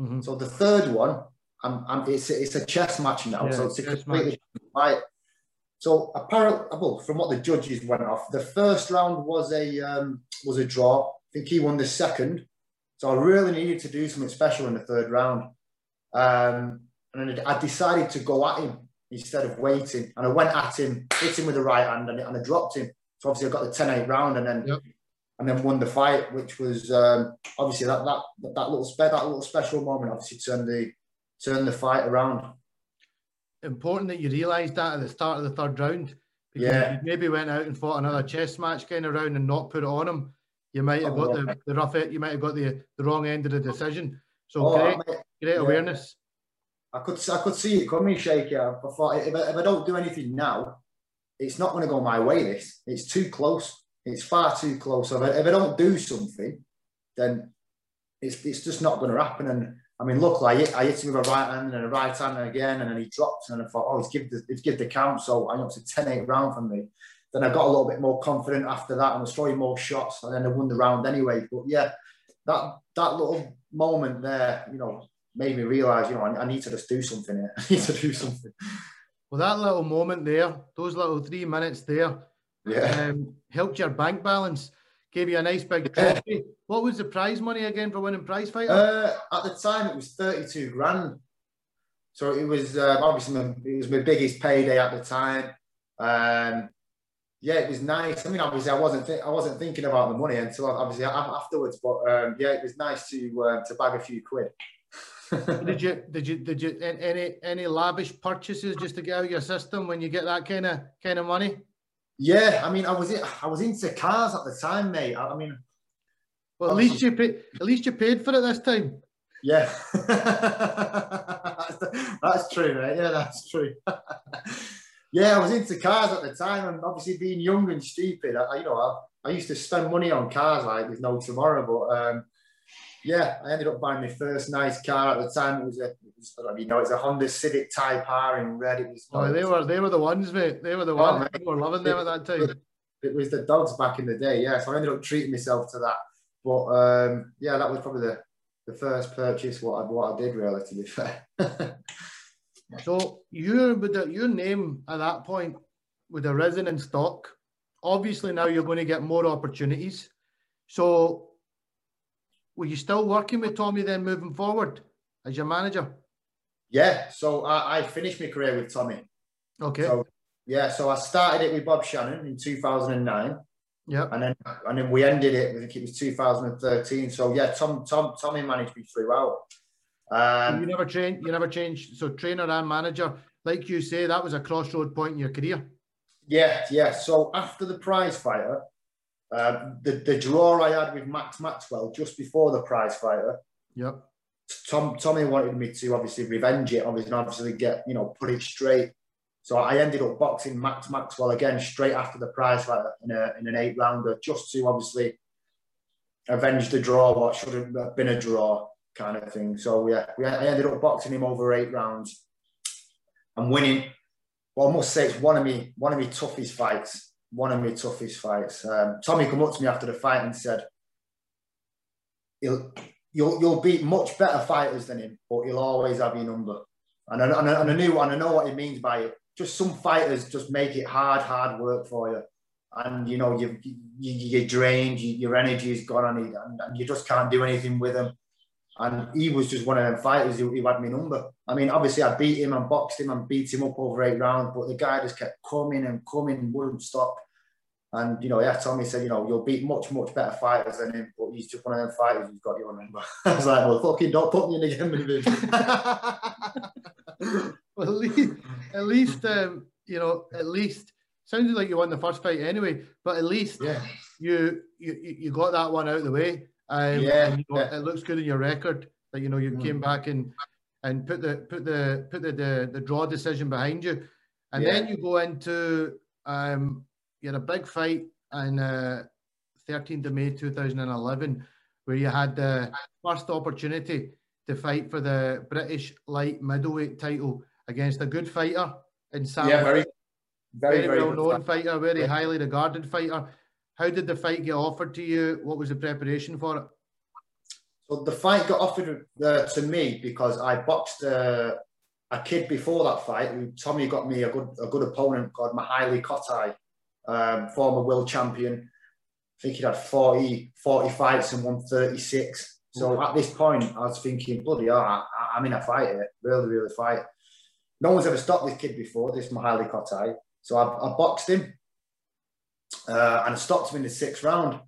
Mm-hmm. So the third one, I'm, I'm, it's, it's a chess match now. Yeah, so it's a completely match. different fight. So apparently, well, from what the judges went off, the first round was a um, was a draw. I think he won the second. So I really needed to do something special in the third round. Um, and I decided to go at him instead of waiting. And I went at him, hit him with the right hand, and, and I dropped him. So obviously I got the ten eight round and then yep. and then won the fight, which was um, obviously that that that little spe- that little special moment obviously turned the turned the fight around. Important that you realised that at the start of the third round, because yeah. if you maybe went out and fought another chess match kind of round and not put it on him, you might have oh, got yeah. the, the rough you might have got the, the wrong end of the decision. So oh, great, great yeah. awareness. I could I could see it coming, Shaky. I thought if I, if I don't do anything now, it's not going to go my way. This it's too close. It's far too close. If I, if I don't do something, then it's it's just not going to happen. And I mean, look, I hit, I hit him with a right hand and a right hand again, and then he dropped, and I thought, oh, he's give the he's give the count. So I went up to ten eight round for me. Then I got a little bit more confident after that, and was throwing more shots, and then I won the round anyway. But yeah, that that little moment there, you know, made me realise, you know, I, I need to just do something here. I need to do something. Well, that little moment there, those little three minutes there, yeah, um, helped your bank balance, gave you a nice big trophy. Yeah. What was the prize money again for winning prize fighter? Uh, at the time, it was thirty-two grand. So it was uh, obviously my, it was my biggest payday at the time. Um, yeah, it was nice. I mean, obviously, I wasn't th- I wasn't thinking about the money until obviously afterwards. But um, yeah, it was nice to uh, to bag a few quid. did you did you did you any any lavish purchases just to get out of your system when you get that kind of kind of money? Yeah, I mean, I was I was into cars at the time, mate. I, I mean, well, at obviously... least you paid, at least you paid for it this time. Yeah, that's, that's true, mate. Yeah, that's true. Yeah, I was into cars at the time, and obviously being young and stupid, I, you know, I, I used to spend money on cars like there's no tomorrow, but. Um, Yeah, I ended up buying my first nice car at the time. It was a, it was, I don't know, you know, it's a Honda Civic Type R in red. It was. Oh, they were, they were the ones, mate. They were the ones. Oh, we were loving them it, at that time. It was the dogs back in the day, yeah. So I ended up treating myself to that. But um, yeah, that was probably the, the first purchase what I what I did really. To be fair. So your your name at that point would have risen in stock. Obviously, now you're going to get more opportunities. So. Were you still working with Tommy then moving forward as your manager? Yeah, so I, I finished my career with Tommy. Okay. So, yeah, so I started it with Bob Shannon in two thousand nine. Yeah. And then and then we ended it, I think it was two thousand thirteen. So yeah, Tom Tom Tommy managed me throughout. Um, you never trained, you never changed. So trainer and manager, like you say, that was a crossroad point in your career. Yeah, yeah. So after the prize fighter. Um, the, the draw I had with Max Maxwell just before the prize fighter, yep. Tom, Tommy wanted me to obviously revenge it, obviously, and obviously get, you know, put it straight. So I ended up boxing Max Maxwell again straight after the prize fighter in, a, in an eight rounder just to obviously avenge the draw, what should have been a draw kind of thing. So yeah, we, I ended up boxing him over eight rounds and winning. Well, I must say it's one of me, one of me toughest fights. One of my toughest fights. Um, Tommy came up to me after the fight and said, he'll, you'll, you'll beat much better fighters than him, but he'll always have your number. And I, and, I, and I knew, and I know what he means by it. Just some fighters just make it hard, hard work for you. And, you know, you, you, you're drained, you, your energy is gone, and, and you just can't do anything with them. And he was just one of them fighters who, who had my number. I mean, obviously, I beat him and boxed him and beat him up over eight rounds, but the guy just kept coming and coming, wouldn't stop. And, you know, yeah, Tommy said, you know, you'll beat much, much better fighters than him, but he's just one of them fighters who's got your number. I was like, well, fucking don't put me in again with him. Well, at least, at least um, you know, at least, sounded like you won the first fight anyway, but at least yeah. you, you you got that one out of the way. Um, yeah, and, you know, yeah, it looks good in your record that, you know, you mm. came back and and put the put the put the the, the draw decision behind you, and yeah. then you go into um you had a big fight on uh, thirteenth of May two thousand eleven, where you had the first opportunity to fight for the British light middleweight title against a good fighter in Sam yeah, very, very, very, very well known fighter, very yeah. highly regarded fighter. How did the fight get offered to you? What was the preparation for it? So the fight got offered uh, to me because I boxed uh, a kid before that fight. And Tommy got me a good a good opponent called Mahali Kotai, um, former world champion. I think he'd had forty, forty fights and won thirty-six. So mm-hmm. at this point, I was thinking, bloody hell, I, I'm in a fight here. Really, really fight. No one's ever stopped this kid before, this Mahali Kotai. So I, I boxed him. Uh, and stopped him in the sixth round.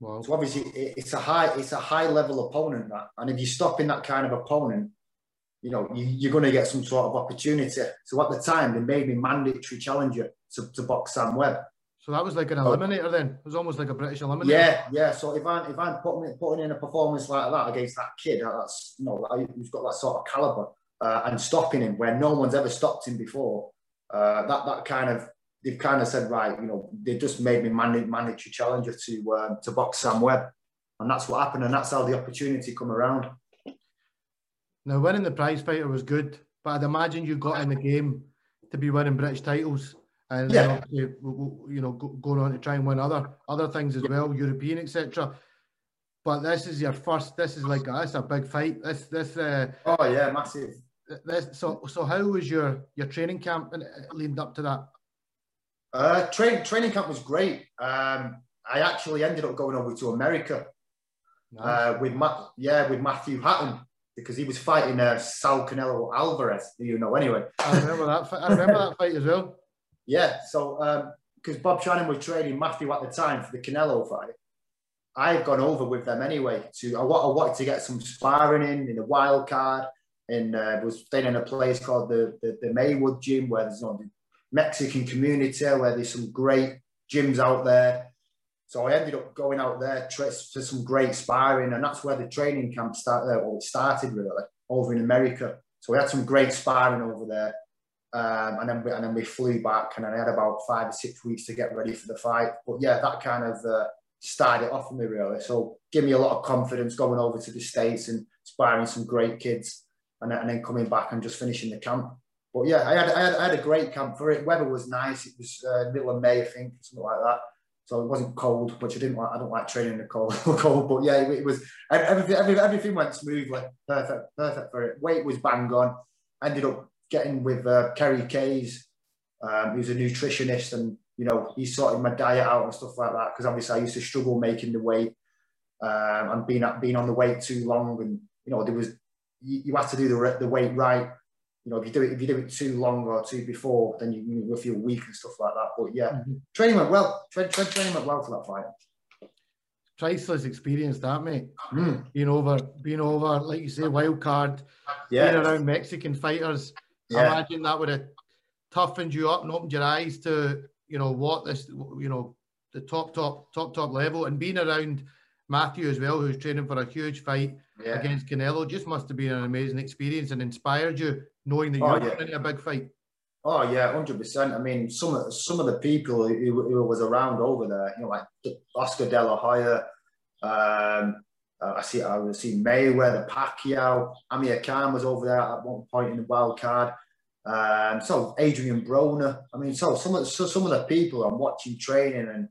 Wow. So obviously it, it's a high, it's a high level opponent, that, and if you're stopping that kind of opponent, you know you, you're going to get some sort of opportunity. So at the time, they made me mandatory challenger to, to box Sam Webb. So that was like an eliminator then. It was almost like a British eliminator. Yeah, yeah. So if I if I'm putting putting in a performance like that against that kid, that's you know who's got that sort of caliber, uh, and stopping him where no one's ever stopped him before, uh, that that kind of. They've kind of said, right, you know, they just made me mandatory challenger to um, to box Sam Webb. And that's what happened, and that's how the opportunity come around. Now, winning the prize fighter was good, but I'd imagine you got in the game to be winning British titles. And, yeah. you know, you know going on to try and win other other things as yeah. well, European, et cetera. But this is your first, this is like, that's a big fight. This, this. Uh, oh, yeah, massive. This, so, so how was your, your training camp leading up to that? Uh, train, training camp was great. Um, I actually ended up going over to America nice. uh, with Ma- yeah with Matthew Hatton because he was fighting uh, Sal Canelo Alvarez. You know, anyway. I remember that. Fi- I remember that fight as well. Yeah. So because um, Bob Shannon was training Matthew at the time for the Canelo fight, I've gone over with them anyway. To I, I wanted to get some sparring in in a wild card, and uh, was staying in a place called the the, the Maywood Gym where there's no. Mexican community where there's some great gyms out there. So I ended up going out there to some great sparring, and that's where the training camp started, well, it started really, over in America. So we had some great sparring over there. Um, and, then we, and then we flew back, and I had about five or six weeks to get ready for the fight. But yeah, that kind of uh, started off for me really. So gave me a lot of confidence going over to the States and sparring some great kids, and, and then coming back and just finishing the camp. But yeah, I had, I had I had a great camp for it. Weather was nice. It was uh, middle of May, I think, something like that. So it wasn't cold, which I didn't like. I don't like training in the cold. cold, but yeah, it, it was everything. Every, everything went smoothly, perfect, perfect for it. Weight was bang on. Ended up getting with uh, Kerry Kays, um, who's a nutritionist, and you know he sorted my diet out and stuff like that because obviously I used to struggle making the weight um, and being being on the weight too long, and you know there was you, you had to do the the weight right. You know, if you do it, if you do it too long or too before, then you, you feel weak and stuff like that. But yeah, mm-hmm. training went well. Tra- tra- training went well for that fight. Priceless experience, that mate. Mm. Being over, being over, like you say, wild card. Yeah. Being around Mexican fighters. Yeah. I imagine that would have toughened you up and opened your eyes to, you know, what this, you know, the top, top, top, top level, and being around Matthew as well, who's training for a huge fight yeah. against Canelo, just must have been an amazing experience and inspired you, knowing that you're oh, yeah. in a big fight. Oh yeah, one hundred percent. I mean, some of some of the people who, who was around over there, you know, like Oscar De La Hoya. Um, uh, I see, I see Mayweather, Pacquiao, Amir Khan was over there at one point in the wild card. Um, so Adrian Broner. I mean, so some of so some of the people I'm watching training and.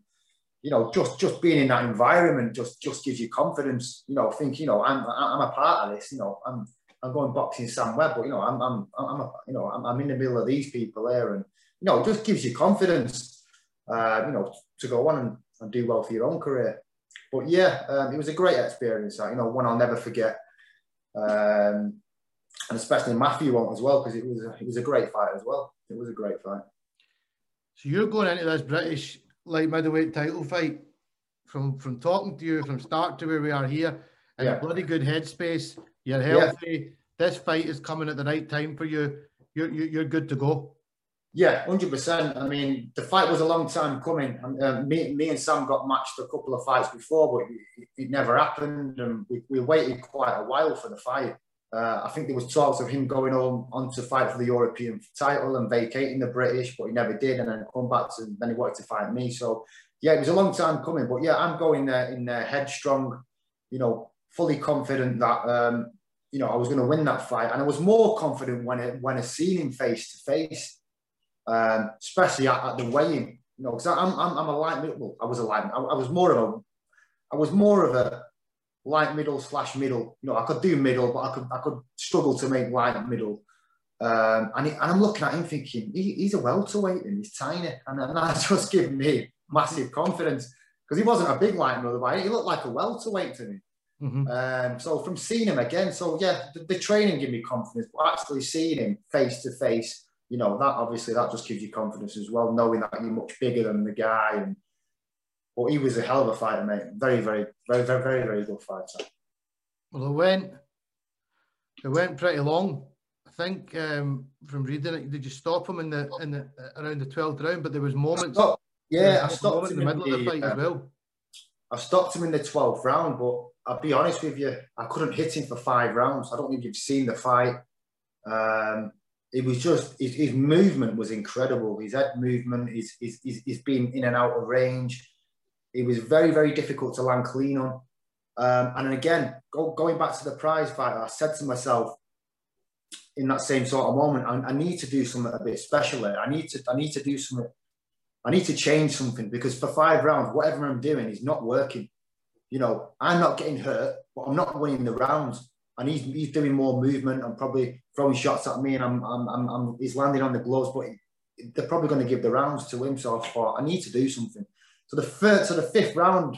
You know, just just being in that environment just just gives you confidence. You know, think you know I'm I'm a part of this. You know, I'm I'm going boxing Sam Webb, but you know I'm I'm I'm a, you know I'm, I'm in the middle of these people here, and you know it just gives you confidence. Uh, you know, to go on and, and do well for your own career. But yeah, um, it was a great experience. You know, one I'll never forget, um, and especially Matthew one as well because it was a, it was a great fight as well. It was a great fight. So you're going into this British. Like middleweight title fight, from from talking to you from start to where we are here, and yeah. a bloody good headspace. You're healthy. Yeah. This fight is coming at the right time for you. You're you're good to go. Yeah, one hundred percent. I mean, the fight was a long time coming. Um, me me and Sam got matched a couple of fights before, but it, it never happened, and we, we waited quite a while for the fight. Uh, I think there was talks of him going on, on to fight for the European title and vacating the British, but he never did, and then come back to, then he wanted to fight me. So, yeah, it was a long time coming. But, yeah, I'm going there in there headstrong, you know, fully confident that, um, you know, I was going to win that fight. And I was more confident when I, when I seen him face-to-face, um, especially at, at the weigh-in. You know, because I'm, I'm, I'm a light middle. Well, I was a light. I, I was more of a, I was more of a, light middle slash middle. You know, I could do middle, but I could I could struggle to make light middle. Um, and, he, and I'm looking at him thinking, he, he's a welterweight and he's tiny. And, and that just gave me massive confidence because he wasn't a big light middle, but he looked like a welterweight to me. Mm-hmm. Um, so from seeing him again, so yeah, the, the training gave me confidence, but actually seeing him face to face, you know, that obviously that just gives you confidence as well, knowing that you're much bigger than the guy. And But well, he was a hell of a fighter, mate. Very, very, very, very, very, very good fighter. Well, it went, it went pretty long. I think um, from reading it, did you stop him in the in the around the twelfth round? But there was moments. I stopped, yeah, I stopped him in the middle of the fight um, as well. I stopped him in the twelfth round, but I'll be honest with you, I couldn't hit him for five rounds. I don't think you've seen the fight. Um, It was just, his, his movement was incredible. His head movement, his, his, his, his being in and out of range. It was very, very difficult to land clean on. Um, and again, go, going back to the prize fight, I said to myself in that same sort of moment, I, I need to do something a bit special here. I need to, I need to do something. I need to change something because for five rounds, whatever I'm doing is not working. You know, I'm not getting hurt, but I'm not winning the rounds. And he's, he's doing more movement and probably throwing shots at me, and I'm, I'm, I'm, I'm he's landing on the gloves, but he, they're probably going to give the rounds to him. So I thought, I need to do something. So the third, so the fifth round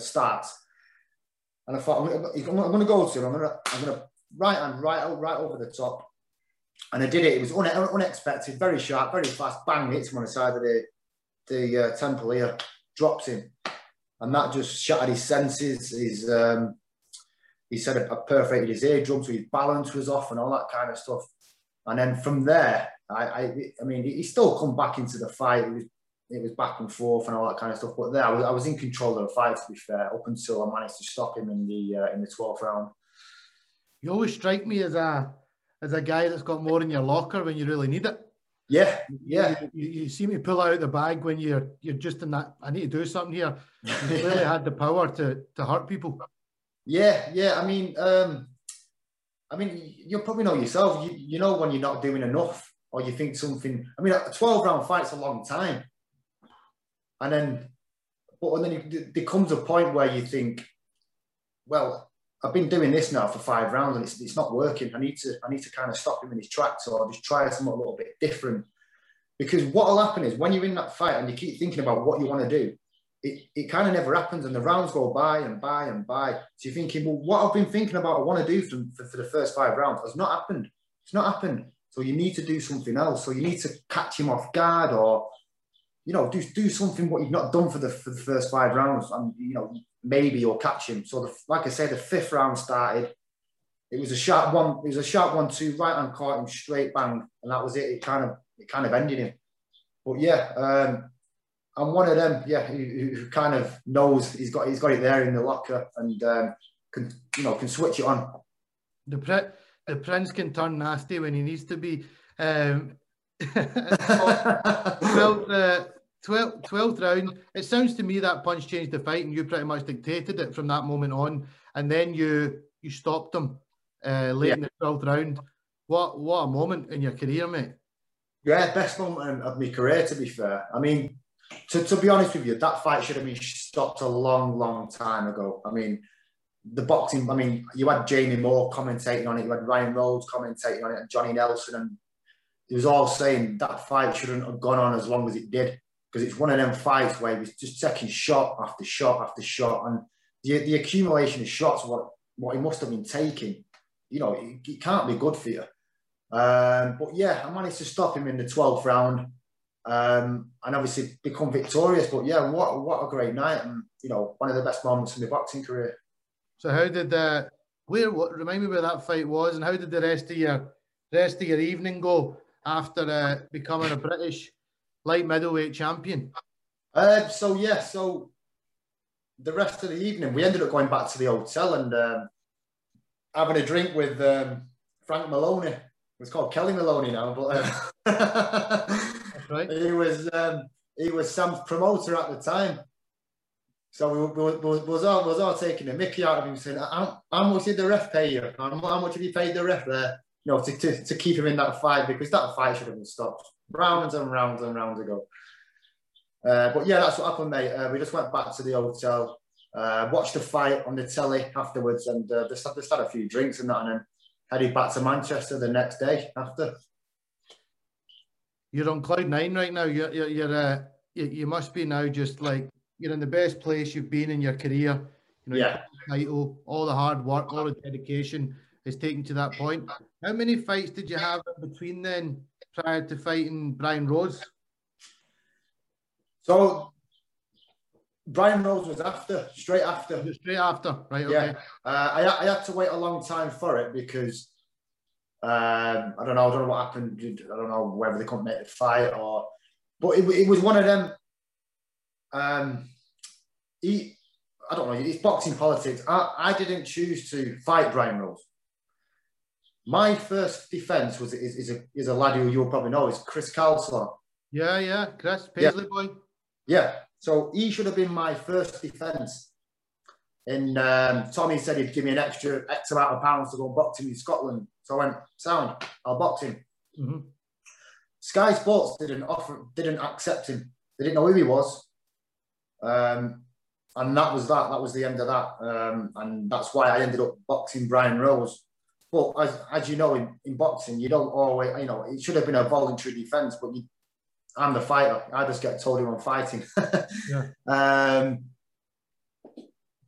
starts, and I thought I'm, I'm, I'm going to go to him. I'm going to, I'm going to right hand, right out, right over the top, and I did it. It was une- unexpected, very sharp, very fast. Bang! Hits him on the side of the the uh, temple here, drops him, and that just shattered his senses. His um, he said I perforated his eardrum, so his balance was off, and all that kind of stuff. And then from there, I, I, I mean, he still come back into the fight. He was, It was back and forth and all that kind of stuff, but there I was, I was in control of the fight. To be fair, up until I managed to stop him in the uh, in the twelfth round. You always strike me as a as a guy that's got more in your locker when you really need it. Yeah, yeah. You, you, you see me pull out the bag when you're you're just in that. I need to do something here. You really had the power to to hurt people. Yeah, yeah. I mean, um, I mean, you probably know yourself. You you know when you're not doing enough, or you think something. I mean, a twelve round fight's a long time. And then, but and then there comes a point where you think, well, I've been doing this now for five rounds and it's, it's not working. I need to, I need to kind of stop him in his tracks, or just try something a little bit different. Because what will happen is when you're in that fight and you keep thinking about what you want to do, it, it kind of never happens, and the rounds go by and by and by. So you're thinking, well, what I've been thinking about, I want to do for, for, for the first five rounds has not happened. It's not happened. So you need to do something else. So you need to catch him off guard, or you know, do do something what you've not done for the for the first five rounds, and you know maybe you'll catch him. So, the, like I said, the fifth round started. It was a sharp one. It was a sharp one-two. Right hand caught him straight bang, and that was it. It kind of it kind of ended him. But yeah, um, I'm one of them. Yeah, who, who kind of knows he's got he's got it there in the locker, and um, can you know can switch it on. The pre- the prince can turn nasty when he needs to be. Um... twelfth round, it sounds to me that punch changed the fight, and you pretty much dictated it from that moment on. And then you you stopped him uh, late yeah. in the twelfth round. What what a moment in your career, mate! Yeah, best moment of my career, to be fair. I mean, to to be honest with you, that fight should have been stopped a long, long time ago. I mean, the boxing. I mean, you had Jamie Moore commentating on it, you had Ryan Rhodes commentating on it, and Johnny Nelson and. He was all saying that fight shouldn't have gone on as long as it did, because it's one of them fights where he was just taking shot after shot after shot, and the, the accumulation of shots, what, what he must have been taking, you know, it, it can't be good for you. Um, but yeah, I managed to stop him in the twelfth round um, and obviously become victorious. But yeah, what what a great night, and, you know, one of the best moments in my boxing career. So how did, uh, where, what, remind me where that fight was, and how did the rest of your, rest of your evening go? After uh, becoming a British light middleweight champion? Uh, so, yeah, so the rest of the evening, we ended up going back to the hotel, and um, having a drink with um, Frank Maloney. It's called Kelly Maloney now, but uh, that's right. he was um, he was Sam's promoter at the time. So we, we, we, we was all we was all taking the mickey out of him, saying, "How, how much did the ref pay you? How, how much have you paid the ref there? You know, to, to to keep him in that fight, because that fight should have been stopped rounds and rounds and rounds ago." Uh, but yeah, that's what happened, mate. Uh, we just went back to the hotel, uh, watched the fight on the telly afterwards, and uh, just, just had a few drinks and that, and then headed back to Manchester the next day after. You're on cloud nine right now. You're, you're, you're uh, you, you must be now just like, you're in the best place you've been in your career. You know, yeah. Title, all the hard work, all the dedication is taken to that point. How many fights did you have in between then, prior to fighting Brian Rose? So, Brian Rose was after, straight after. Straight after, right, okay. Yeah, uh, I, I had to wait a long time for it because, um, I don't know, I don't know what happened. I don't know whether they couldn't make the fight or... But it, it was one of them... Um, he, I don't know, it's boxing politics. I, I didn't choose to fight Brian Rose. My first defence was is, is, a, is a lad who you'll probably know, is Chris Calsor. Yeah, yeah, Chris, Paisley yeah. boy. Yeah, so he should have been my first defence. And um, Tommy said he'd give me an extra X amount of pounds to go box him in Scotland. So I went, sound, I'll box him. Mm-hmm. Sky Sports didn't offer, didn't accept him. They didn't know who he was. Um, and that was that. That was the end of that. Um, and that's why I ended up boxing Brian Rose. But as, as you know, in, in boxing, you don't always, you know, it should have been a voluntary defence, but you, I'm the fighter. I just get told who I'm fighting. yeah. Um,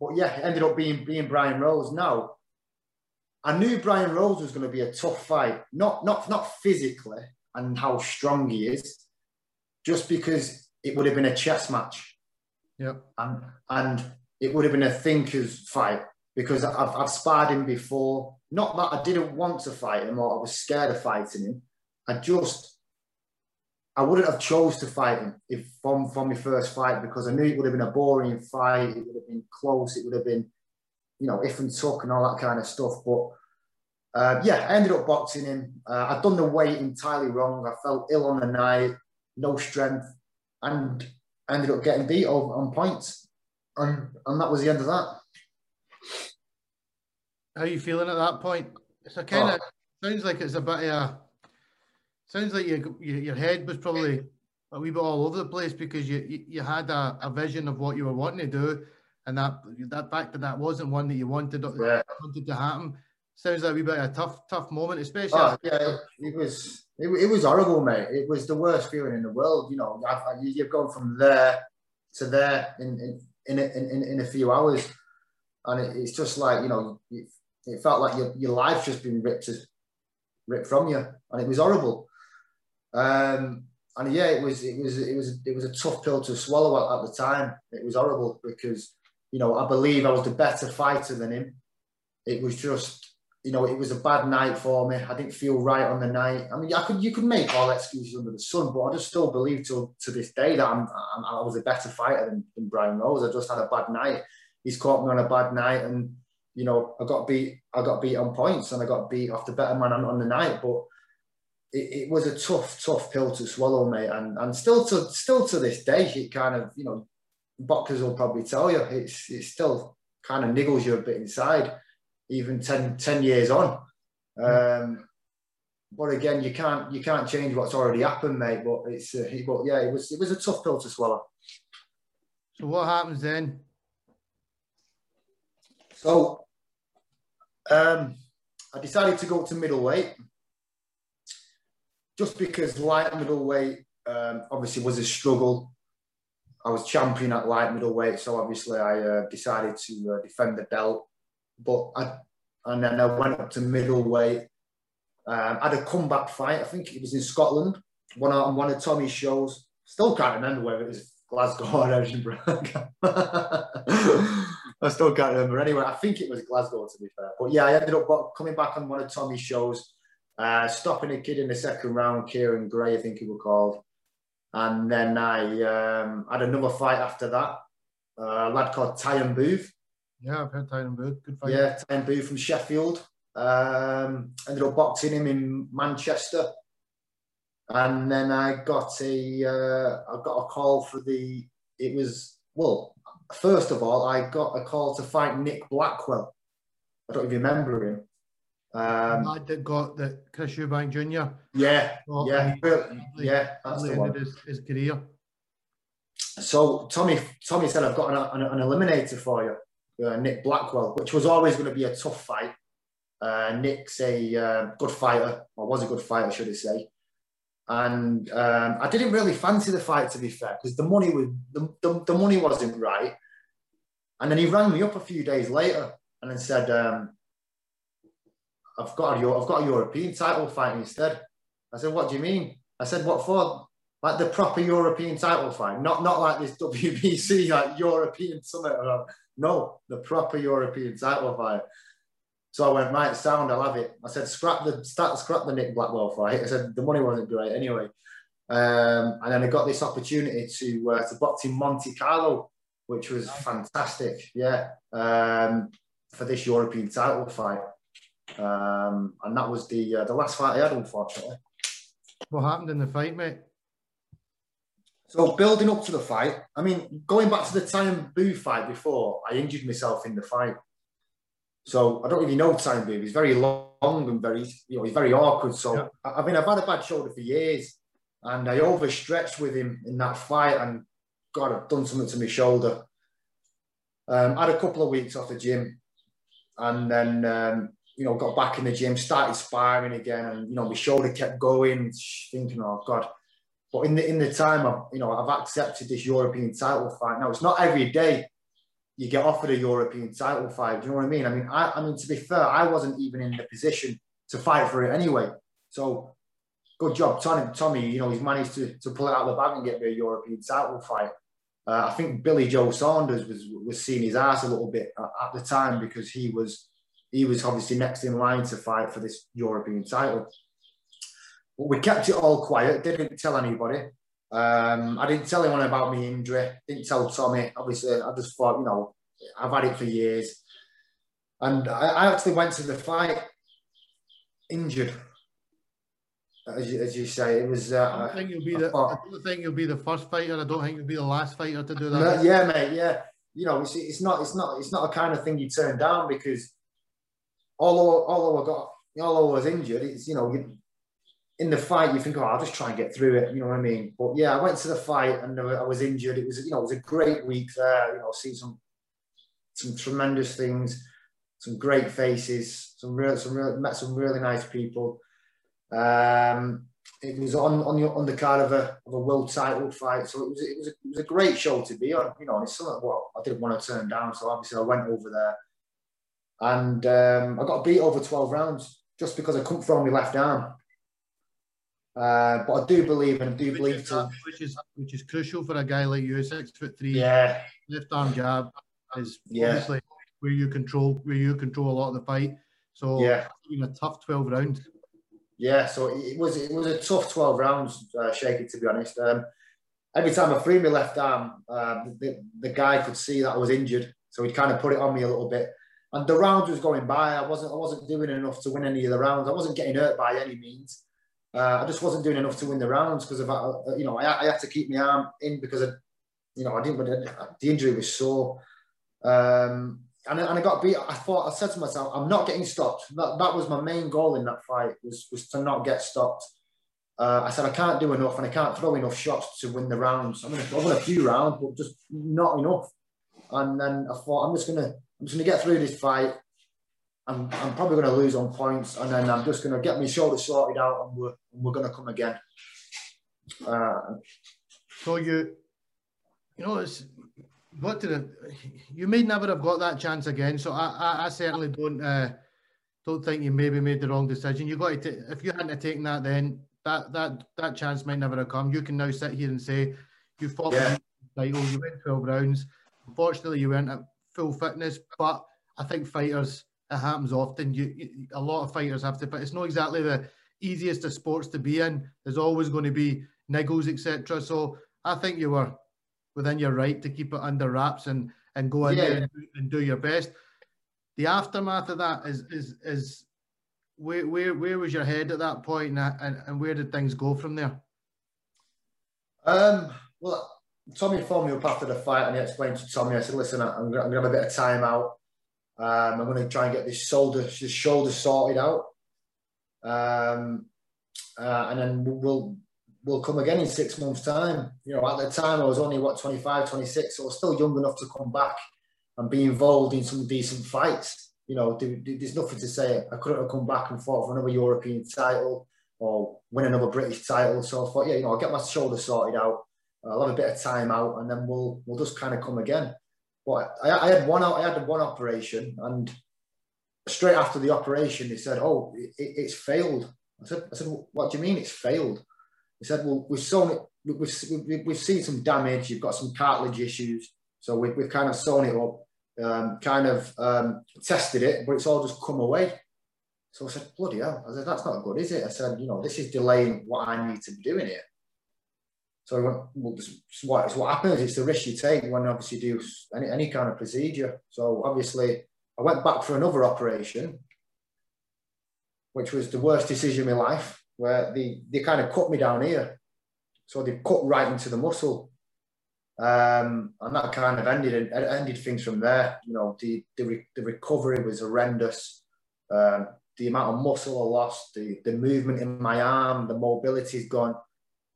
but yeah, it ended up being, being Brian Rose. Now, I knew Brian Rose was going to be a tough fight. Not, not, not physically and how strong he is, just because it would have been a chess match. Yeah, and and it would have been a thinker's fight because I've I've sparred him before. Not that I didn't want to fight him or I was scared of fighting him. I just I wouldn't have chose to fight him if from from my first fight because I knew it would have been a boring fight. It would have been close. It would have been, you know, if and tuck and all that kind of stuff. But uh, yeah, I ended up boxing him. Uh, I'd done the weight entirely wrong. I felt ill on the night, no strength, and. Ended up getting beat over on points, and and that was the end of that. How are you feeling at that point? It's a kind oh. of sounds like it's a bit of a, sounds like your your head was probably a wee bit all over the place because you you, you had a, a vision of what you were wanting to do, and that that fact that that wasn't one that you wanted yeah. wanted to happen sounds like a wee bit of a tough tough moment, especially. Oh, yeah, it was. It, it was horrible, mate. It was the worst feeling in the world. You know, I've, I, you've gone from there to there in in in in, in a few hours, and it, it's just like you know, it, it felt like your your life's just been ripped ripped from you, and it was horrible. Um, and yeah, it was it was it was it was a tough pill to swallow at, at the time. It was horrible because you know I believe I was the better fighter than him. It was just. You know, it was a bad night for me. I didn't feel right on the night. I mean, I could you could make all excuses under the sun, but I just still believe to to this day that I'm, I'm I was a better fighter than, than Brian Rose. I just had a bad night. He's caught me on a bad night, and you know, I got beat. I got beat on points, and I got beat off the better man on, on the night. But it, it was a tough, tough pill to swallow, mate. And and still to still to this day, it kind of you know, boxers will probably tell you it's it still kind of niggles you a bit inside. Even ten, ten years on, um, but again, you can't you can't change what's already happened, mate. But it's uh, but yeah, it was it was a tough pill to swallow. So what happens then? So um, I decided to go to middleweight, just because light middleweight um, obviously was a struggle. I was champion at light middleweight, so obviously I uh, decided to uh, defend the belt. But I, and then I went up to middleweight. Um, I had a comeback fight. I think it was in Scotland. One on one of Tommy's shows. Still can't remember whether it was Glasgow or Edinburgh. I still can't remember. Anyway, I think it was Glasgow to be fair. But yeah, I ended up coming back on one of Tommy's shows, uh, stopping a kid in the second round, Kieran Gray, I think he was called. And then I um, had another fight after that. Uh, a lad called Tyen Booth. Yeah, I've heard Tyen Booth. Good fight. Yeah, Tyen Booth from Sheffield. Um, ended up boxing him in Manchester, and then I got a uh, I got a call for the it was well first of all I got a call to fight Nick Blackwell. I don't even remember him. Um, I did got the Chris Eubank Junior Yeah, got, yeah, early, yeah. That's the one. His, his career. So Tommy, Tommy said, "I've got an, an, an eliminator for you, uh, Nick Blackwell," which was always going to be a tough fight. Uh, Nick's a uh, good fighter, or was a good fighter, should I say? And um, I didn't really fancy the fight, to be fair, because the money was the, the, the money wasn't right. And then he rang me up a few days later and then said, um, "I've got a I've got a European title fight instead." I said, "What do you mean?" I said, "What for? Like the proper European title fight, not not like this W B C like European summit." No, the proper European title fight. So I went, "Right, sound, I'll have it." I said, "Scrap the start, scrap the Nick Blackwell fight." I said the money wasn't great anyway, um, and then I got this opportunity to uh, to box in Monte Carlo, which was fantastic. Yeah, um, for this European title fight, um, and that was the uh, the last fight I had, unfortunately. What happened in the fight, mate? So building up to the fight, I mean, going back to the Tyen Booth fight before, I injured myself in the fight. So I don't really know Tyen Booth. He's very long and very, you know, he's very awkward. So yeah. I, I mean, I've had a bad shoulder for years, and I overstretched with him in that fight, and God, I've done something to my shoulder. Um, I had a couple of weeks off the gym, and then um, you know, got back in the gym, started sparring again, and you know, my shoulder kept going, thinking, oh God. But in the in the time, I've, you know, I've accepted this European title fight. Now it's not every day you get offered a European title fight. Do you know what I mean? I mean, I, I mean, to be fair, I wasn't even in the position to fight for it anyway. So good job, Tommy. Tommy, you know, he's managed to, to pull it out of the bag and get me a European title fight. Uh, I think Billy Joe Saunders was was seeing his ass a little bit at, at the time, because he was he was obviously next in line to fight for this European title. But we kept it all quiet. Didn't tell anybody. Um, I didn't tell anyone about my injury, didn't tell Tommy, obviously. I just thought, you know, I've had it for years. And I, I actually went to the fight injured, as you, as you say. It was... Uh, I, don't think you'll be the, I don't think you'll be the first fighter, I don't think you'll be the last fighter to do that. Yeah, mate, yeah. You know, it's, it's not it's not, it's not, not a kind of thing you turn down, because although, although, I, got, although I was injured, it's, you know... You, in the fight, you think, oh, I'll just try and get through it. You know what I mean? But yeah, I went to the fight and I was injured. It was, you know, it was a great week there. You know, seen some some tremendous things, some great faces, some real, some real, met some really nice people. Um, it was on on the on the card of a of a world title fight, so it was it was a, it was a great show to be on. You know, and it's something well, I didn't want to turn down, so obviously I went over there, and um, I got beat over twelve rounds just because I couldn't throw my left arm. Uh, but I do believe, and I do which believe, is, to, which is which is crucial for a guy like you, six foot three. Yeah, left arm jab is yeah. obviously where you control where you control a lot of the fight. So yeah, it's been a tough twelve rounds. Yeah, so it was it was a tough twelve rounds, uh, Shaky, to be honest. Um, every time I threw my left arm, uh, the the guy could see that I was injured, so he'd kind of put it on me a little bit. And the rounds was going by. I wasn't I wasn't doing enough to win any of the rounds. I wasn't getting hurt by any means. Uh, I just wasn't doing enough to win the rounds because of, uh, you know, I, I had to keep my arm in because, I, you know, I didn't, the injury was sore. Um, and, and I got beat. I thought, I said to myself, I'm not getting stopped. That, that was my main goal in that fight, was, was to not get stopped. Uh, I said, I can't do enough and I can't throw enough shots to win the rounds. I'm going to win a few rounds, but just not enough. And then I thought, I'm just going to, I'm just going to get through this fight. I'm, I'm probably going to lose on points, and then I'm just going to get my shoulder sorted out, and we're, we're going to come again. Uh, so you, you know, it's got to the, you may never have got that chance again. So I, I, I certainly don't, uh, don't think you maybe made the wrong decision. You got to t- if you hadn't taken that, then that that that chance might never have come. You can now sit here and say you fought yeah. for the title, you went twelve rounds. Unfortunately, you weren't at full fitness, but I think fighters. It happens often. You, you, a lot of fighters have to, but it's not exactly the easiest of sports to be in. There's always going to be niggles, et cetera. So I think you were within your right to keep it under wraps and and go in yeah. there and do, and do your best. The aftermath of that is is is where where where was your head at that point, and and, and where did things go from there? Um, well, Tommy phoned me up after the fight, and he explained to Tommy. I said, "Listen, I'm, I'm going to have a bit of time out. Um, I'm going to try and get this shoulder, this shoulder sorted out, um, uh, and then we'll we'll come again in six months' time." You know, at the time I was only what twenty-five, twenty-six, so I was still young enough to come back and be involved in some decent fights. You know, there's nothing to say. I couldn't have come back and fought for another European title or win another British title. So I thought, yeah, you know, I'll get my shoulder sorted out. I'll have a bit of time out, and then we'll we'll just kind of come again. But I, I had one out. I had one operation, and straight after the operation, they said, "Oh, it, it's failed." I said, "I said, what do you mean it's failed?" They said, "Well, we've sewn it. We've we've seen some damage. You've got some cartilage issues, so we've we've kind of sewn it up." Um, kind of um, tested it, but it's all just come away. So I said, bloody hell. I said, that's not good, is it? I said, you know, this is delaying what I need to be doing here. So I went, well, this is what, it's what happens. It's the risk you take when you obviously do any, any kind of procedure. So obviously I went back for another operation, which was the worst decision in my life, where they, they kind of cut me down here. So they cut right into the muscle. Um, and that kind of ended ended things from there. You know, the the, re the recovery was horrendous. Um, the amount of muscle I lost, the the movement in my arm, the mobility's gone,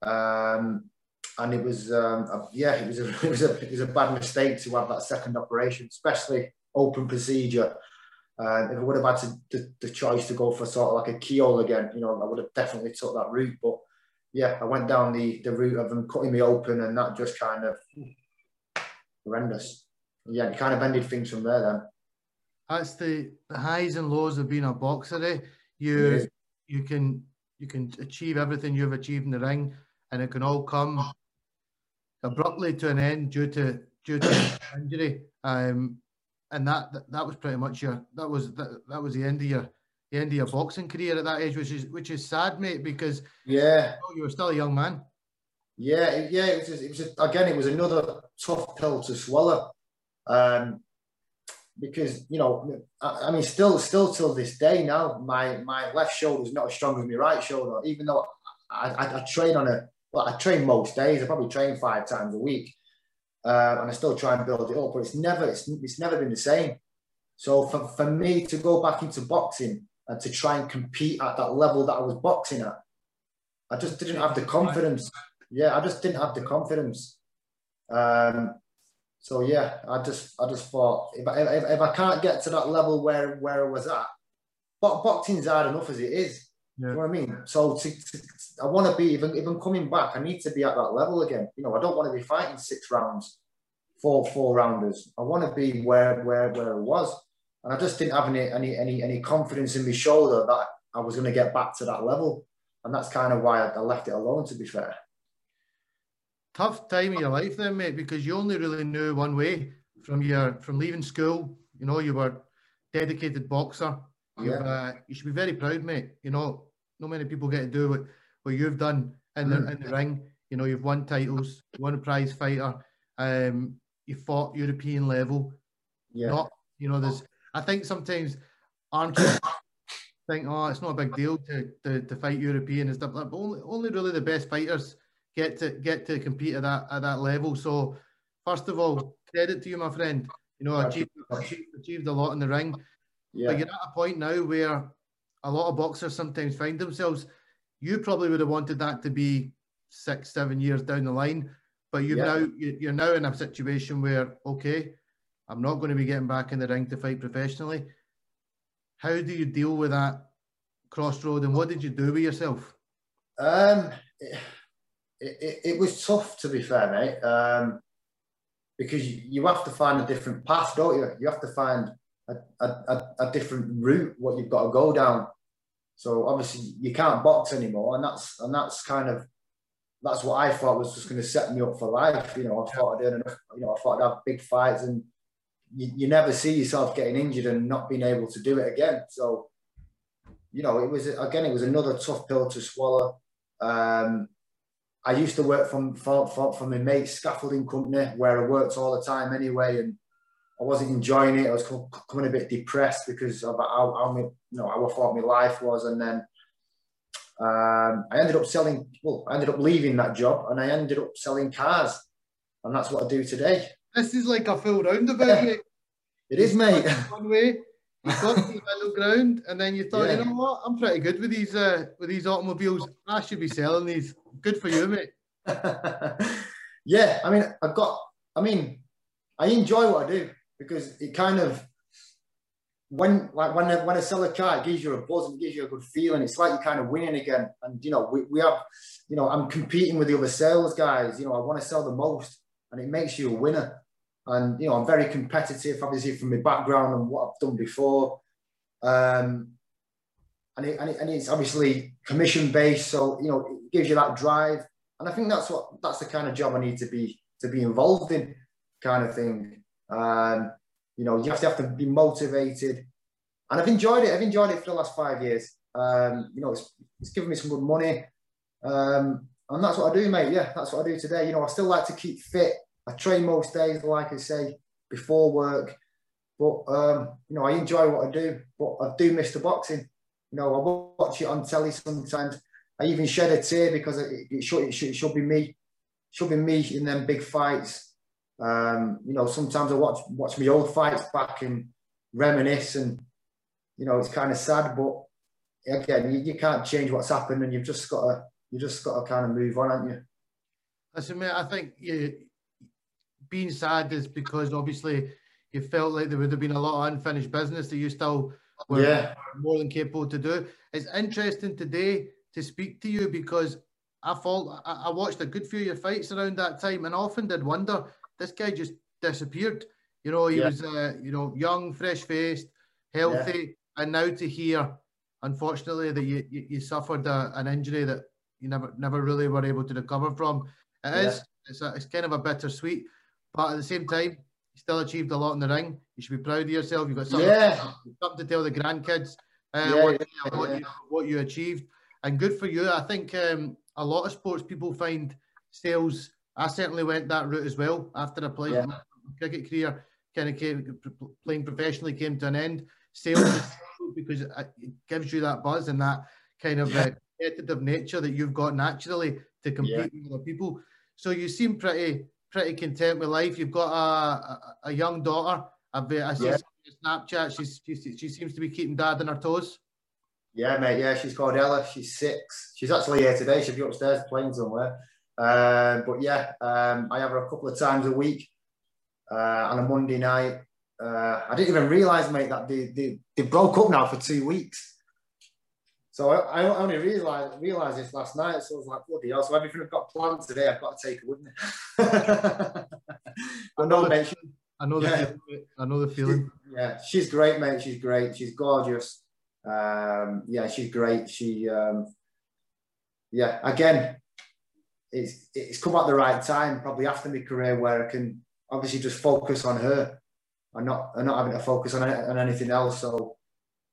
um, and it was um, a, yeah, it was a, it was a it was a bad mistake to have that second operation, especially open procedure. Uh, if I would have had to, the, the choice to go for sort of like a keyhole again, you know, I would have definitely took that route, but. Yeah, I went down the, the route of them cutting me open, and that just kind of horrendous. Yeah, it kind of ended things from there then. That's the, the highs and lows of being a boxer, eh? You yeah. you can you can achieve everything you've achieved in the ring, and it can all come abruptly to an end due to due to injury. Um and that, that that was pretty much your that was that, that was the end of your the end of your boxing career at that age, which is which is sad, mate, because yeah, you were still a young man. Yeah, yeah, it was, just, it was just, again, it was another tough pill to swallow, um, because you know, I, I mean, still, still till this day now, my my left shoulder is not as strong as my right shoulder, even though I, I, I train on a, well, I train most days. I probably train five times a week, uh, and I still try and build it up, but it's never, it's it's never been the same. So for for me to go back into boxing. And to try and compete at that level that I was boxing at. I just didn't have the confidence. Yeah, I just didn't have the confidence. Um, so yeah, I just I just thought, if I, if, if I can't get to that level where, where I was at, but boxing's hard enough as it is. Yeah. You know what I mean? So to, to, I want to be, even, even coming back, I need to be at that level again. You know, I don't want to be fighting six rounds, four, four rounders. I want to be where, where, where I was. And I just didn't have any any any, any confidence in my shoulder that I was going to get back to that level, and that's kind of why I left it alone. To be fair, tough time in your life then, mate, because you only really knew one way from your from leaving school. You know, you were dedicated boxer. Yeah. Uh, you should be very proud, mate. You know, not many people get to do what what you've done in the in the ring. You know, you've won titles, won a prize fighter. Um, you fought European level. Yeah. Not, you know, there's. I think sometimes armchairs think, oh, it's not a big deal to, to, to fight European and stuff like that, but only, only really the best fighters get to get to compete at that at that level. So first of all, credit to you, my friend. You know, achieved, achieved, achieved a lot in the ring. Yeah. But you're at a point now where a lot of boxers sometimes find themselves, you probably would have wanted that to be six, seven years down the line, but you've yeah. now, you're now in a situation where, okay, I'm not going to be getting back in the ring to fight professionally. How do you deal with that crossroad, and what did you do with yourself? Um, it, it, it was tough, to be fair, mate, um, because you have to find a different path, don't you? You have to find a, a, a different route, what you've got to go down. So obviously you can't box anymore, and that's and that's kind of that's what I thought was just going to set me up for life. You know, I thought I'd earn enough. You know, I thought I'd have big fights and. You, you never see yourself getting injured and not being able to do it again. So, you know, it was, again, it was another tough pill to swallow. Um, I used to work from, from, from my mate's scaffolding company where I worked all the time anyway. And I wasn't enjoying it. I was coming a bit depressed because of how, how my, you know, how I thought my life was. And then um, I ended up selling, well, I ended up leaving that job and I ended up selling cars. And that's what I do today. This is like a full roundabout, yeah. mate. It is, mate. One way, you got to the middle ground, and then you thought, yeah. you know what, I'm pretty good with these uh, with these automobiles. I should be selling these. Good for you, mate. Yeah, I mean, I've got, I mean, I enjoy what I do because it kind of, when like when I, when I sell a car, it gives you a buzz and gives you a good feeling. It's like you're kind of winning again. And, you know, we, we have, you know, I'm competing with the other sales guys. You know, I want to sell the most and it makes you a winner. And, you know, I'm very competitive, obviously, from my background and what I've done before. Um, and, it, and, it, and it's obviously commission-based, so, you know, it gives you that drive. And I think that's what that's the kind of job I need to be to be involved in, kind of thing. Um, you know, you have to have to be motivated. And I've enjoyed it. I've enjoyed it for the last five years. Um, you know, it's, it's given me some good money. Um, and that's what I do, mate. Yeah, that's what I do today. You know, I still like to keep fit. I train most days, like I say, before work. But, um, you know, I enjoy what I do. But I do miss the boxing. You know, I watch it on telly sometimes. I even shed a tear because it, it, should, it, should, it should be me. It should be me in them big fights. Um, you know, sometimes I watch watch my old fights back and reminisce. And, you know, it's kind of sad. But, again, you, you can't change what's happened. And you've just got to, you just got to kind of move on, haven't you? Listen, mate, I think you... being sad is because obviously you felt like there would have been a lot of unfinished business that you still were yeah. more than capable to do. It's interesting today to speak to you because I thought I watched a good few of your fights around that time and often did wonder, this guy just disappeared. You know, he yeah. was uh, you know, young, fresh-faced, healthy, yeah. and now to hear, unfortunately, that you you, you suffered a, an injury that you never never really were able to recover from. It yeah. is it's a, it's kind of a bittersweet. But at the same time, you still achieved a lot in the ring. You should be proud of yourself. You've got something, yeah. something to tell the grandkids uh, yeah, what, yeah. What, you, what you achieved. And good for you. I think um, a lot of sports people find sales. I certainly went that route as well after I played yeah. my cricket career. Kind of came, playing professionally came to an end. Sales because it gives you that buzz and that kind of uh, competitive nature that you've got naturally to compete yeah. with other people. So you seem pretty... pretty content with life. You've got a a, a young daughter. I, I see yeah. Snapchat. She's, she she seems to be keeping dad on her toes. Yeah, mate. Yeah, she's called Ella. She's six. She's actually here today. She'll be upstairs playing somewhere. Uh, but yeah, um, I have her a couple of times a week uh, on a Monday night. Uh, I didn't even realise, mate, that they, they they broke up now for two weeks. So I, I only realised realised this last night, so I was like, bloody hell, so everything I've got planned today, I've got to take it with me. I know the feeling. I know the feeling. I know the feeling. Yeah, she's great, mate. She's great. She's gorgeous. Um, yeah, she's great. She, um, yeah, again, it's, it's come at the right time, probably after my career, where I can obviously just focus on her and not, and not having to focus on, on anything else, so...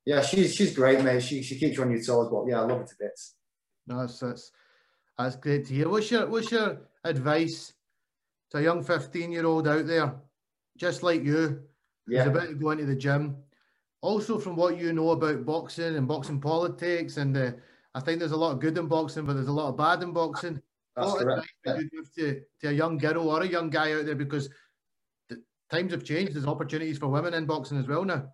Yeah, she's she's great, mate. She she keeps you on your toes, but yeah, I love it to bits. No, that's that's that's great to hear. What's your what's your advice to a young fifteen-year-old out there, just like you, who's yeah. about to go into the gym? Also, from what you know about boxing and boxing politics, and the, I think there's a lot of good in boxing, but there's a lot of bad in boxing. That's what correct. Advice would you give to, to a young girl or a young guy out there? Because the times have changed. There's opportunities for women in boxing as well now.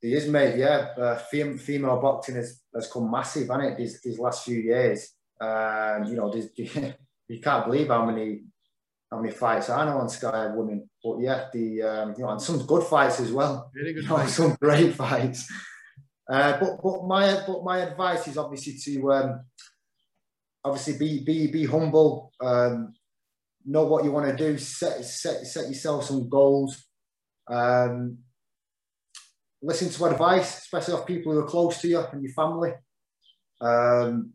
He is, mate, yeah. Uh, fem female boxing has, has come massive, hasn't it, these, these last few years. Um, you know, you can't believe how many how many fights I know on Sky women. But yeah, the um, you know, and some good fights as well. Very good fights. Some great fights. Uh, but but my but my advice is obviously to um, obviously be be be humble. Um, know what you want to do. Set set set yourself some goals. Um, Listen to advice, especially of people who are close to you and your family. Um,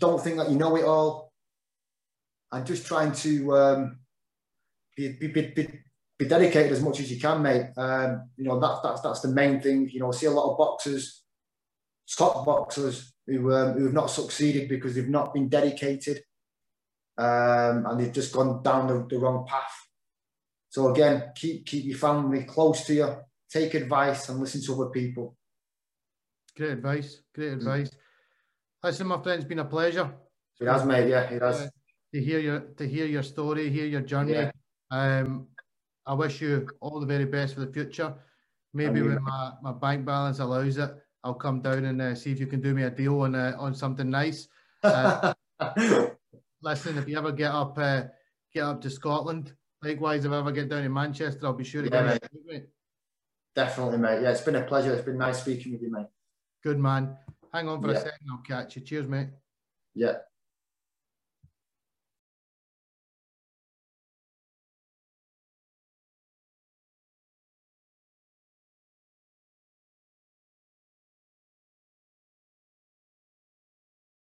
don't think that you know it all. I'm just trying to um, be, be, be, be dedicated as much as you can, mate. Um, you know, that, that's, that's the main thing. You know, I see a lot of boxers, top boxers, who, um, who have not succeeded because they've not been dedicated um, and they've just gone down the, the wrong path. So again, keep keep your family close to you. Take advice and listen to other people. Great advice. Great advice. Listen, my friend, it's been a pleasure. It has, mate. Yeah, it has. Uh, to hear your to hear your story, hear your journey. Yeah. Um, I wish you all the very best for the future. Maybe when my, my bank balance allows it, I'll come down and uh, see if you can do me a deal on uh, on something nice. Uh, listen, if you ever get up uh, get up to Scotland, likewise, if I ever get down to Manchester, I'll be sure to yeah, get it. Mate. Definitely, mate. Yeah, it's been a pleasure. It's been nice speaking with you, mate. Good man. Hang on for yeah. a second. I'll catch you. Cheers, mate. Yeah.